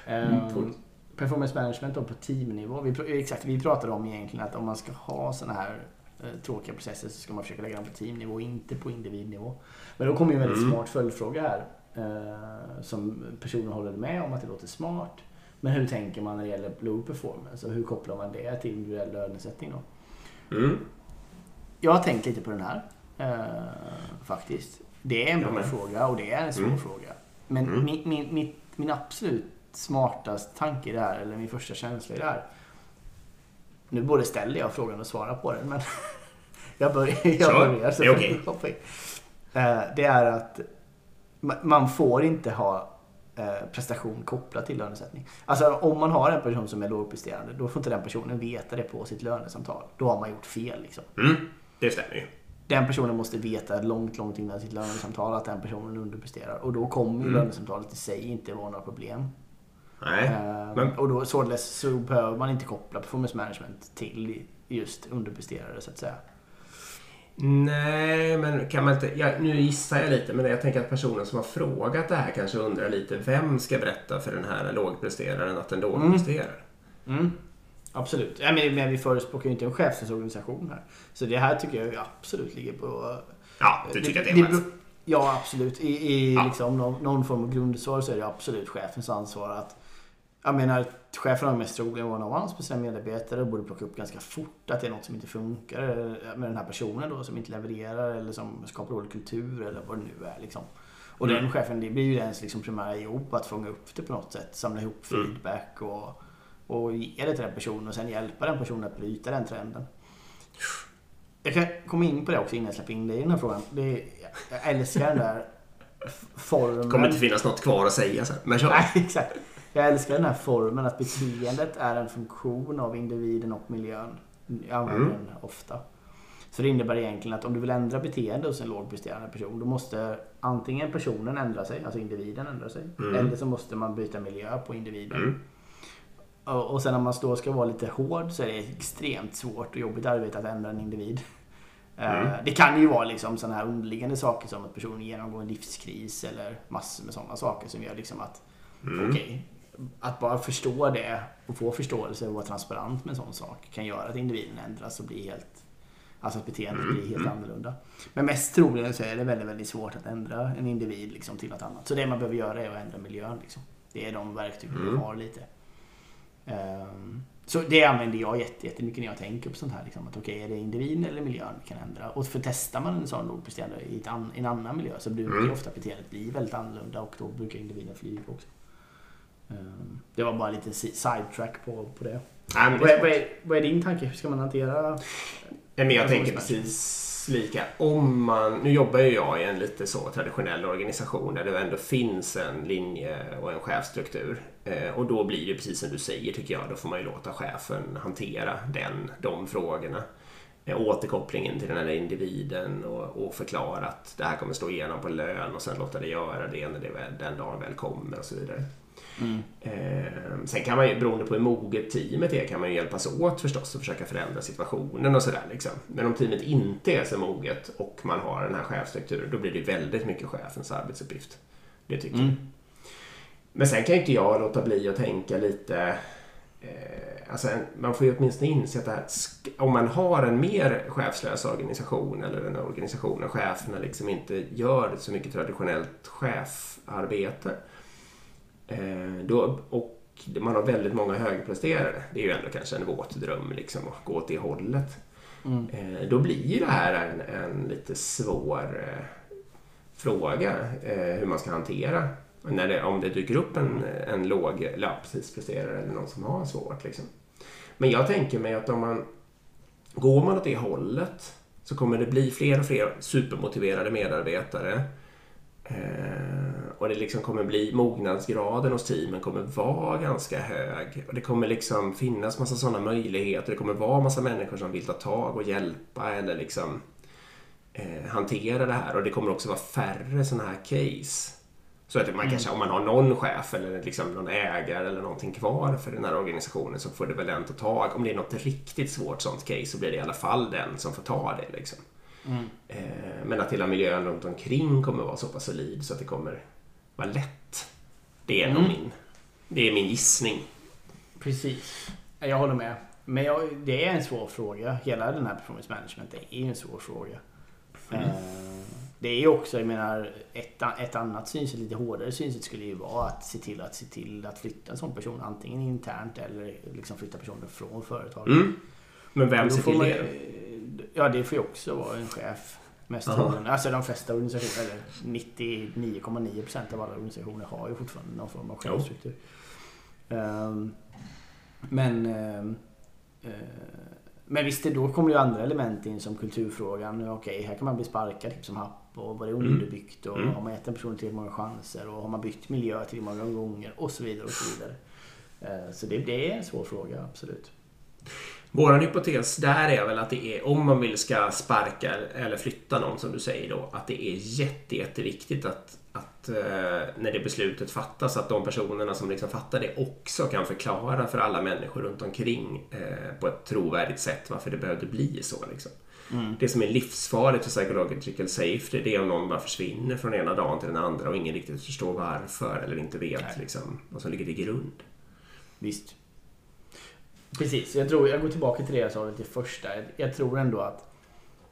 Mm, um, performance management då på teamnivå. Vi, exakt, vi pratade om egentligen att om man ska ha såna här eh, tråkiga processer så ska man försöka lägga dem på teamnivå och inte på individnivå. Men då kommer ju en väldigt mm. smart följdfråga här eh, som personen håller med om att det låter smart. Men hur tänker man när det gäller low performance och hur kopplar man det till individuell lönesättning då? Mm. Jag har tänkt lite på den här eh, faktiskt. Det är en bra Jamen. fråga och det är en svår mm. fråga. Men mm. min, min, min, min absolut smartaste tanke där, eller min första känsla i det här. Nu både ställer jag frågan och svarar på den, men jag börjar, jag börjar så det är okej. Okay. Det är att man får inte ha prestation kopplat till lönesättning. Alltså om man har en person som är lågpresterande, då får inte den personen veta det på sitt lönesamtal. Då har man gjort fel liksom. Mm, det stämmer ju. Den personen måste veta långt, långt innan sitt lönesamtal att den personen underpresterar. Och då kommer mm. lönesamtalet i sig inte vara några problem. Nej. Ehm, men... Och då således så behöver man inte koppla performance management till just underpresterare så att säga. Nej, men kan man inte... Ja, nu gissar jag lite, men jag tänker att personen som har frågat det här kanske undrar lite vem ska berätta för den här lågpresteraren att den lågpresterar? Mm. Mm. Absolut. Ja, men, men vi förespråkar ju inte en chefsorganisation här. Så det här tycker jag absolut ligger på... Ja, du tycker det, att det är det, ja, absolut. I, i ja. Liksom någon, någon form av grundsvar så är det absolut chefens ansvar att... Jag menar, chefen har mest rolig one on one på sina medarbetare och borde plocka upp ganska fort att det är något som inte funkar med den här personen då, som inte levererar eller som skapar dålig kultur eller vad det nu är liksom. Och mm. den chefen, det blir ju ens liksom primära jobb att fånga upp det på något sätt, samla ihop feedback och... och ge det till den personen och sen hjälpa den personen att bryta den trenden. Jag kan komma in på det också innan jag släpper in dig i den här frågan. Det är, jag älskar den där formen. Det kommer inte finnas något kvar att säga sen. Men så. Nej, exakt. Jag älskar den här formen att beteendet är en funktion av individen och miljön. Jag använder mm. den ofta. Så det innebär egentligen att om du vill ändra beteende hos en lågpresterande person, då måste antingen personen ändra sig, alltså individen ändra sig. Mm. Eller så måste man byta miljö på individen. Mm. Och sen om man då ska vara lite hård så är det extremt svårt och jobbigt arbete att ändra en individ. Mm. Det kan ju vara liksom sådana här underliggande saker som att personen genomgår en livskris eller massor med sådana saker som gör liksom att mm. okej, okay, att bara förstå det och få förståelse och vara transparent med en sån sak kan göra att individen ändras och blir helt, alltså att beteendet mm. blir helt annorlunda. Men mest troligen så är det väldigt, väldigt svårt att ändra en individ liksom till något annat. Så det man behöver göra är att ändra miljön liksom. Det är de verktyg vi mm. har lite. Så det använder jag jättemycket när jag tänker på sånt här liksom, att okej, okay, är det individen eller miljön vi kan ändra? Och för testar man en sån lågpresterande i an, en annan miljö så brukar mm. ofta beteendet bli väldigt annorlunda och då brukar individen flyga också. Det var bara lite sidetrack på, på det. Nej, men det är vad, vad, är, vad är din tanke? Hur ska man hantera? Men jag tänker precis lika. Om man, nu jobbar ju jag i en lite så traditionell organisation där det ändå finns en linje och en chefstruktur. Och då blir det precis som du säger tycker jag. Då får man ju låta chefen hantera den, de frågorna. Återkopplingen till den här individen och, och förklara att det här kommer stå igenom på lön och sen låta det göra det när det väl, den dagen väl kommer och så vidare. Mm. Eh, sen kan man ju, beroende på hur moget teamet är, kan man ju hjälpas åt förstås och försöka förändra situationen och sådär liksom. Men om teamet inte är så moget och man har den här chefstrukturen, då blir det väldigt mycket chefens arbetsuppgift. Det tycker mm. jag. Men sen kan ju inte jag låta bli att tänka lite eh, alltså man får ju åtminstone inse att det här, om man har en mer chefslös organisation eller en organisation där cheferna liksom inte gör så mycket traditionellt chefarbete, då, och man har väldigt många högpresterare, det är ju ändå kanske en våt dröm liksom, att gå till hållet mm. då blir det här en, en lite svår fråga hur man ska hantera när det, om det dyker upp en, en låg presterare eller någon som har svårt liksom. Men jag tänker mig att om man går man åt det hållet så kommer det bli fler och fler supermotiverade medarbetare. Uh, och det liksom kommer bli, mognadsgraden hos teamen kommer vara ganska hög och det kommer liksom finnas massa sådana möjligheter, det kommer vara massa människor som vill ta tag och hjälpa eller liksom uh, hantera det här, och det kommer också vara färre sådana här case så att man mm. kanske, om man har någon chef eller liksom någon ägare eller någonting kvar för den här organisationen, så får det väl en ta tag, om det är något riktigt svårt sånt case så blir det i alla fall den som får ta det liksom. Mm. Men att hela miljön runt omkring kommer vara så pass solid så att det kommer vara lätt. Det är mm. nog min, det är min gissning. Precis, jag håller med. Men jag, det är en svår fråga. Hela den här performance management är en svår fråga. Mm. Eh, det är också, jag menar, ett, ett annat synsätt, lite hårdare synsätt skulle ju vara att se till att se till att flytta en sån person antingen internt eller liksom flytta personen från företaget. Mm. Men vem ser till det? Ja, det får ju också vara en chef. Mest alltså de flesta organisationer, eller nittionio komma nio procent av alla organisationer har ju fortfarande någon form av chefstruktur. Um, men um, uh, men visst, då kommer ju andra element in som kulturfrågan. Okej, här kan man bli sparkad typ som happ, och vad det är underbyggt, och mm. har man gett en person till många chanser, och har man bytt miljö till många gånger, och så vidare och så vidare. Uh, så det, det är en svår fråga, absolut. Vår hypotes där är väl att det är, om man vill ska sparka eller flytta någon som du säger då, att det är jätte, jätteviktigt att, att när det beslutet fattas, att de personerna som liksom fattar det också kan förklara för alla människor runt omkring eh, på ett trovärdigt sätt varför det behövde bli så liksom. Mm. Det som är livsfarligt för psychological safety, det är om någon bara försvinner från ena dagen till den andra och ingen riktigt förstår varför eller inte vet liksom, vad som ligger till grund. Visst. Precis, jag tror, jag går tillbaka till det jag sa lite första. Jag tror ändå att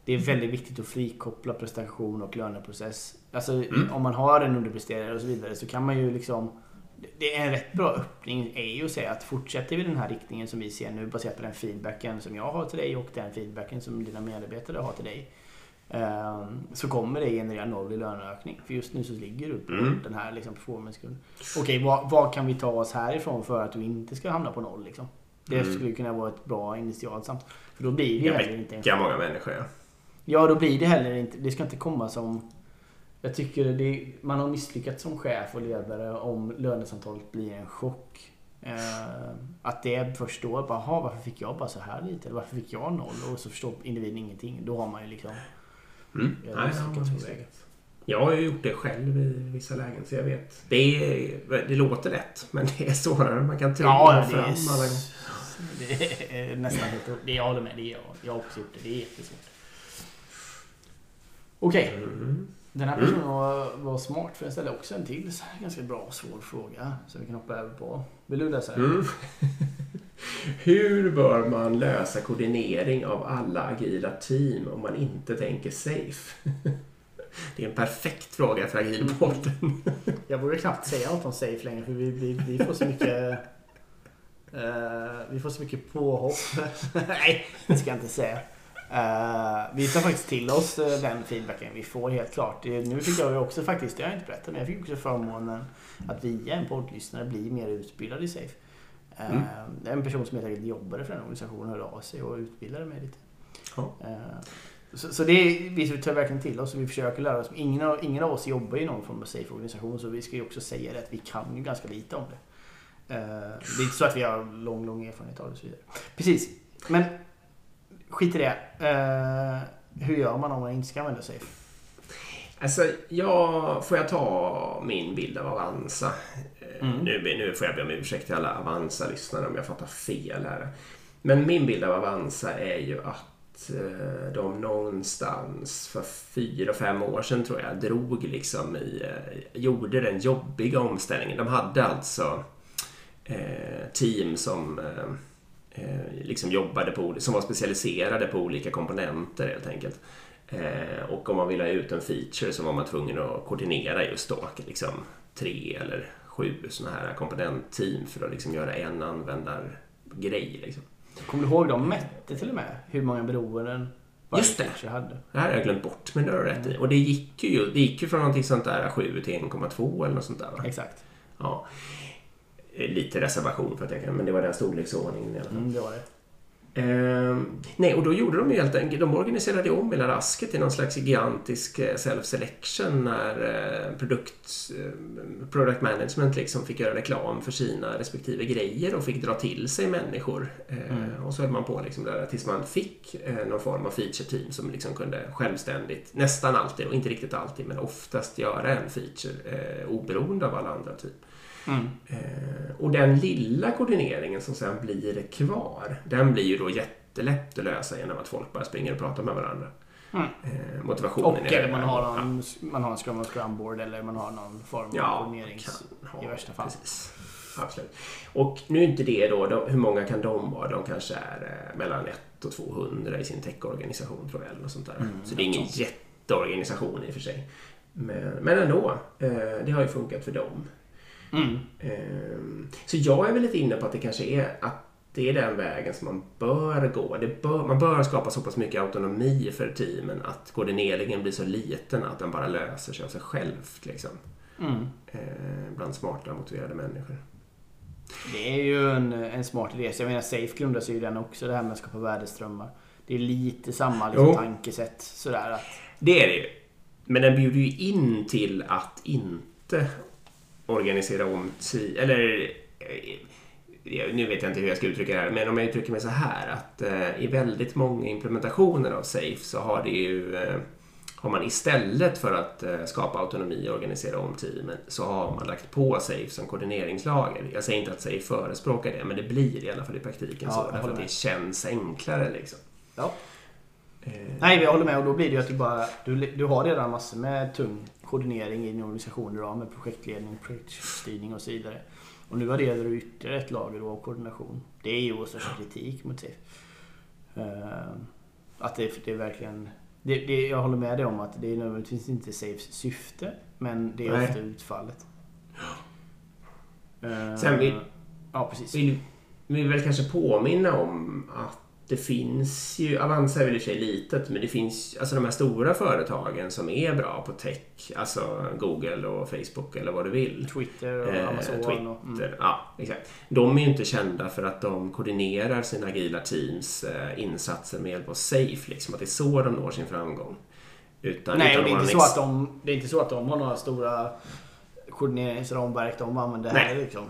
det är väldigt viktigt att frikoppla prestation och löneprocess. Alltså mm. om man har en underpresterare och så vidare, så kan man ju liksom, det är en rätt bra öppning är ju att säga att fortsätter vi den här riktningen som vi ser nu baserat på den feedbacken som jag har till dig och den feedbacken som dina medarbetare har till dig, så kommer det generera noll i löneökning. För just nu så ligger du på mm. den här liksom performance-grunden. Okej, vad, vad kan vi ta oss härifrån för att du inte ska hamna på noll liksom? Det mm. skulle kunna vara ett bra initialt samt. För då blir det jag heller inte en många människor. Ja. ja, då blir det heller inte. Det ska inte komma som. Jag tycker det, man har misslyckats som chef och ledare om lönesamtalet blir en chock. Eh, att det förstår bara, aha, varför fick jag bara så här lite? Eller varför fick jag noll? Och så förstår individen ingenting. Då har man ju liksom mm. Nej, ja, jag har ju gjort det själv i vissa lägen, så jag vet. Det, är, det låter lätt, men det är svårare. Man kan tro ja, det fram är, alla gånger. Det är nästan helt, det jag håller med, det är jag. Jag har också gjort det, det är jättesvårt. Okej, okay. mm. den här personen var, var smart, för jag ställde också en till ganska bra och svår fråga som vi kan hoppa över på. Vill du läsa den? Mm. Hur bör man lösa koordinering av alla agila team om man inte tänker safe? Det är en perfekt fråga för agilpodden. Jag borde knappt säga något om safe längre, för vi, vi, vi får så mycket... Uh, vi får så mycket påhopp. Nej, det ska jag inte säga. Uh, vi tar faktiskt till oss uh, den feedbacken vi får, helt klart. Det, nu fick jag ju också faktiskt, det har jag inte berättat, men jag fick också förmånen att via en poddlyssnare bli mer utbildad i SAFE. Uh, mm. En person som helt enkelt jobbade för den organisationen hörde av sig och utbildade mig lite. Oh. Uh, så, så det är, vi tar verkligen till oss och vi försöker lära oss. Ingen av, ingen av oss jobbar i någon form av SAFE-organisation, så vi ska ju också säga det att vi kan ju ganska lite om det. Uh, det är inte så att vi har lång, lång erfarenhet av det och så vidare. Precis, men skit i det. Uh, hur gör man om man inte ska använda sig? Alltså, jag, får jag ta min bild av Avanza? Mm. Uh, nu, nu får jag be om ursäkt till alla Avanza-lyssnare om jag fattar fel här. Men min bild av Avanza är ju att uh, de någonstans för fyra, fem år sedan tror jag drog liksom i, uh, gjorde den jobbiga omställningen. De hade alltså team som eh, liksom jobbade på, som var specialiserade på olika komponenter helt enkelt. Eh, och om man ville ha ut en feature så var man tvungen att koordinera just då liksom tre eller sju sådana här komponentteam för att liksom göra en användargrej. Liksom. Kommer du ihåg, de mätte till och med hur många beroenden varje feature hade? Det här har jag glömt bort, men det har du rätt i. Och det gick ju, det gick ju från någonting sånt där sju till en komma två eller något sånt där. Va? Exakt. Ja. Lite reservation för att jag kan, men det var den storleksordningen i alla fall. Mm, det var det. Ehm, nej, och då gjorde de ju helt enkelt, de organiserade om hela rasket i någon slags gigantisk self-selection när eh, produkt, eh, product management liksom fick göra reklam för sina respektive grejer och fick dra till sig människor. Ehm, mm. Och så höll man på liksom där tills man fick eh, någon form av feature team som liksom kunde självständigt, nästan alltid och inte riktigt alltid, men oftast göra en feature eh, oberoende av alla andra typ. Mm. Och den lilla koordineringen som sen blir kvar, den blir ju då jättelätt att lösa genom att folk bara springer och pratar med varandra. Mm. Motivationen och är eller man har, någon, man har en scrum och scrum board eller man har någon form av ja, koordinerings kan, ha, i värsta fall. Precis. Absolut. Och nu inte det då, de, hur många kan de vara? De kanske är eh, mellan ett och tvåhundra i sin techorganisation tror jag eller något sånt där. Mm, så det är ingen jätteorganisation i och för sig. Men, men ändå, eh, det har ju funkat för dem. Mm. Eh, så jag är väl lite inne på att det kanske är att det är den vägen som man bör gå. Det bör, man bör skapa så pass mycket autonomi för teamen att koordineringen blir så liten att den bara löser sig av sig själv liksom. Mm. Eh, bland smarta motiverade människor. Det är ju en, en smart idé. Så jag menar, Safe grundas ju den också, det här med att skapa värdeströmmar. Det är lite samma liksom, tankesätt. Sådär att... Det är det ju. Men den bjuder ju in till att inte organisera om ti- eller... Nu vet jag inte hur jag ska uttrycka det här, men om jag uttrycker mig så här att eh, i väldigt många implementationer av Safe så har det ju eh, har man istället för att eh, skapa autonomi och organisera om teamen så har man lagt på Safe som koordineringslager. Jag säger inte att Safe förespråkar det, men det blir i alla fall i praktiken ja, så därför att det känns enklare liksom. Ja. Eh. Nej, vi håller med och då blir det ju att du bara du, du har redan massor med tung koordinering i din organisation idag med projektledning, projektstyrning och så vidare. Och nu adderar du ytterligare ett lager av koordination. Det är ju också kritik mot sig. Att det, det är verkligen... Det, det, jag håller med dig om att det är nödvändigtvis inte Safes syfte, men det är Nej. Ofta utfallet. Sen vill, ja, precis. vill vi väl kanske påminna om att det finns ju... Avanza är väl i sig litet, men det finns alltså de här stora företagen som är bra på tech. Alltså Google och Facebook eller vad du vill. Twitter och eh, Amazon. Twitter, och, mm. ja, exakt. De är ju inte kända för att de koordinerar sina agila teams eh, insatser med hjälp av Safe. Liksom, att det är så de når sin framgång. Utan, Nej, utan det, är inte ex- så att de, det är inte så att de har några stora koordineringsramverk de använder Nej. Här liksom.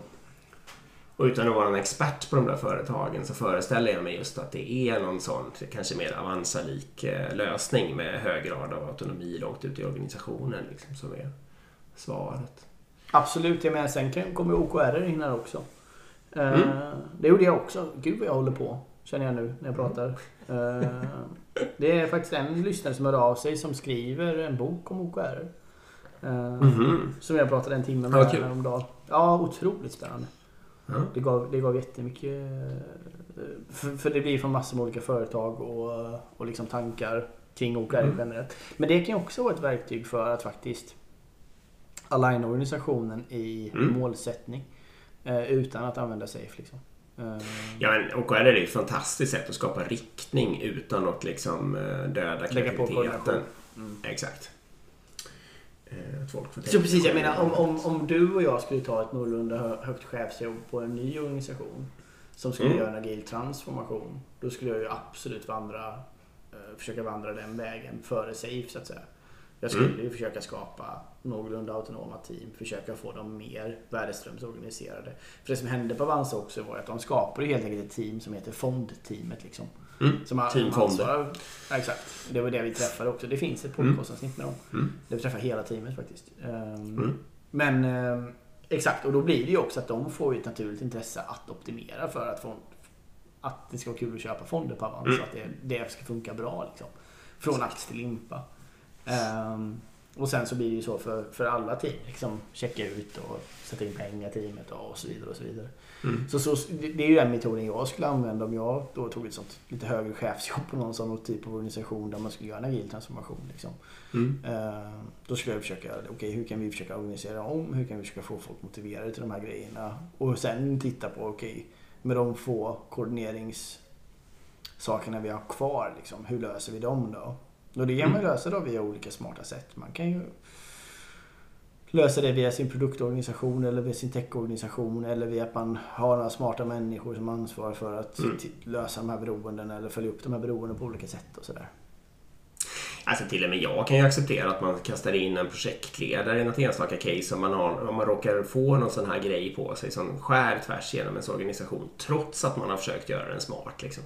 Och utan att vara en expert på de där företagen så föreställer jag mig just att det är någon sån kanske mer Avanza-lik lösning med hög grad av autonomi långt ut i organisationen liksom, som är svaret. Absolut, jag menar sen kommer O K R in här också. Mm. Det gjorde jag också. Gud vad jag håller på, känner jag nu när jag pratar. Det är faktiskt en lyssnare som hör av sig som skriver en bok om O K R. Mm-hmm. Som jag pratade en timme med här om dagen. Ja, otroligt spännande. Mm. Det, gav, det gav jättemycket för, för det blir från massor av olika företag och, och liksom tankar kring O K R mm. generellt. Men det kan också vara ett verktyg för att faktiskt aligna organisationen i mm. målsättning eh, utan att använda Safe liksom. eh. Ja, men O K R är ett fantastiskt sätt att skapa riktning utan att liksom döda kreativiteten. Mm. Exakt. Så precis, jag menar om, om, om du och jag skulle ta ett någorlunda högt chefsjobb på en ny organisation som skulle mm. göra en agil transformation, då skulle jag ju absolut vandra, eh, försöka vandra den vägen före Safe så att säga. Jag skulle mm. ju försöka skapa någorlunda autonoma team, försöka få dem mer värdeströmsorganiserade. För det som hände på Avanza också var att de skapade helt enkelt ett team som heter Fondteamet liksom. Mm. Som team ansvarar, ja, exakt. Det var det vi träffade också. Det finns ett podcastavsnitt med dem. Mm. Det träffar hela teamet faktiskt. Mm. Men exakt, och då blir det ju också att de får ett naturligt intresse att optimera för att, fond, att det ska vara kul att köpa fonder på Avanza mm. så att det, det ska funka bra liksom. Från ax till limpa. Um, och sen så blir det ju så för, för alla team liksom, checka ut och sätta in pengar teamet och så vidare och så vidare mm. så, så det är ju den metoden jag skulle använda om jag då tog ett sånt lite högre chefsjobb på någon sån typ av organisation där man skulle göra en agil transformation liksom. mm. uh, då skulle jag försöka okej okay, hur kan vi försöka organisera om, hur kan vi försöka få folk motiverade till de här grejerna och sen titta på okej okay, med de få koordineringssakerna vi har kvar liksom, hur löser vi dem då? Och det kan man lösa då via olika smarta sätt. Man kan ju lösa det via sin produktorganisation eller via sin techorganisation eller via att man har några smarta människor som ansvarar för att mm. lösa de här beroenden eller följa upp de här beroenden på olika sätt och sådär. Alltså till och med jag kan ju acceptera att man kastar in en projektledare i något enstaka case om man, har, om man råkar få någon sån här grej på sig som skär tvärs genom ens organisation trots att man har försökt göra den smart liksom.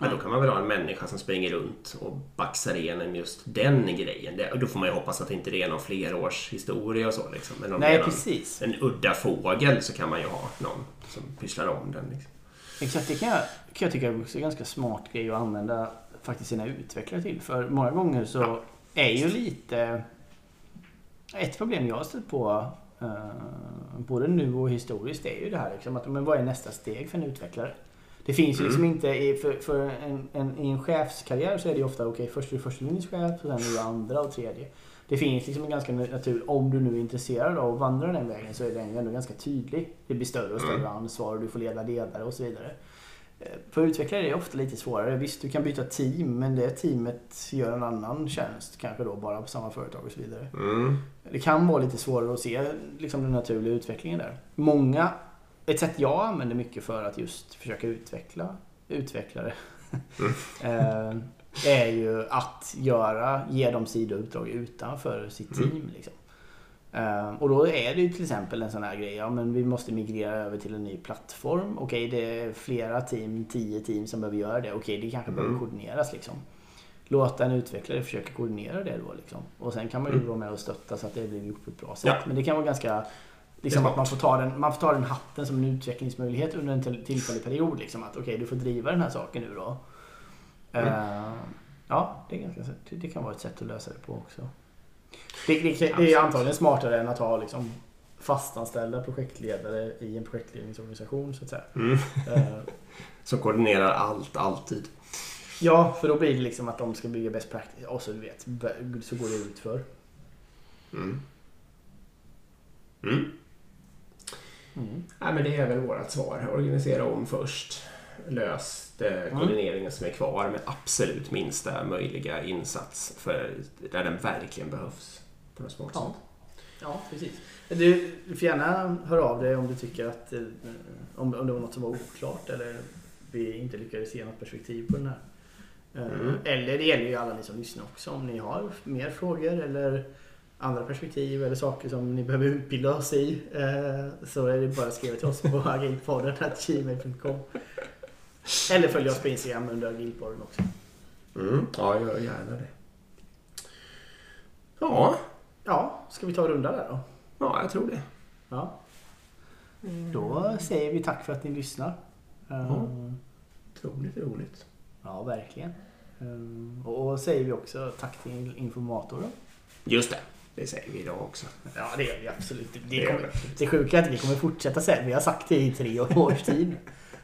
Ja, då kan man väl ha en människa som springer runt och baxar igenom just den grejen. Då får man ju hoppas att det inte är någon flerårs historia och så. Liksom. Men om Nej, det är precis. En, en udda fågel så kan man ju ha någon som pysslar om den. Liksom. Exakt, det kan jag, kan jag tycka också är en ganska smart grej att använda faktiskt sina utvecklare till. För många gånger så ja. Är ju lite... Ett problem jag har stött på både nu och historiskt är ju det här liksom, att men vad är nästa steg för en utvecklare? Det finns ju liksom mm. inte, för, för en, en, i en chefskarriär så är det ju ofta okej, okay, först är du första linjens chef, och sen är du andra och tredje. Det finns liksom en ganska naturlig, om du nu är intresserad av att vandra den vägen så är den ju ändå ganska tydlig. Det blir större och större ansvar och du får leda ledare och så vidare. För utvecklare är det ofta lite svårare. Visst, du kan byta team, men det teamet gör en annan tjänst, kanske då bara på samma företag och så vidare. Mm. Det kan vara lite svårare att se liksom den naturliga utvecklingen där. Många, ett sätt jag använder mycket för att just försöka utveckla utvecklare mm. är ju att göra, ge dem sidouppdrag utanför sitt team mm. liksom. Och då är det ju till exempel en sån här grej, ja, men vi måste migrera över till en ny plattform. Okej, okay, det är flera team, tio team som behöver göra det. Okej, okay, det kanske mm. behöver koordineras liksom. Låta en utvecklare försöka koordinera det då liksom. Och sen kan man ju mm. vara med och stötta så att det blir gjort på ett bra sätt. Ja. Men det kan vara ganska liksom att man får ta den man får ta den hatten som en utvecklingsmöjlighet under en tillfällig period liksom, att okej, okay, du får driva den här saken nu då. Mm. Uh, ja, det är ganska, det kan vara ett sätt att lösa det på också. Det, det, det är antagligen smartare än att ha liksom fastanställda projektledare i en projektledningsorganisation så att säga. Mm. Som koordinerar allt, alltid. Ja, för då blir det liksom att de ska bygga bäst practice och så, du vet, så går det ut för. Mm. Mm. Mm. Nej, men det är väl vårat svar. Organisera om först. Löst eh, koordineringen mm. som är kvar med absolut minsta möjliga insats för där den verkligen behövs på något smart sätt. Ja. Ja, precis. Du får gärna höra av dig om du tycker att eh, om, om det var något som var oklart eller vi inte lyckades se något perspektiv på den här. Eh, mm. Eller det gäller ju alla ni som lyssnar också, om ni har mer frågor eller andra perspektiv eller saker som ni behöver utbilda oss i, eh, så är det bara att skriva till oss på agilpodden at gmail dot com. Eller följ oss på Instagram under G I L-podden också. Mm. Ja, jag gör gärna det. Ja. Ja, ska vi ta en runda där då? Ja, jag tror det. Ja. Mm. Då säger vi tack för att ni lyssnar. Otroligt mm. roligt. Ja, verkligen. Och säger vi också tack till Informator då. Just det. Det säger vi idag också. Ja, det gör vi absolut. Det, det, kommer, det är sjukt att vi kommer fortsätta säga. Vi har sagt det i tre års tid.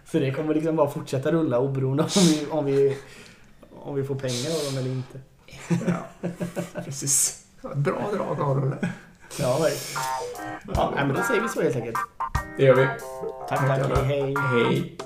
Så det kommer liksom bara fortsätta rulla oberoende om vi, om vi, om vi får pengar av dem eller inte. Ja, precis. Bra drag av dem. Ja, men ja, då säger vi så helt enkelt. Det gör vi. Tack, tack. tack hej. Hej.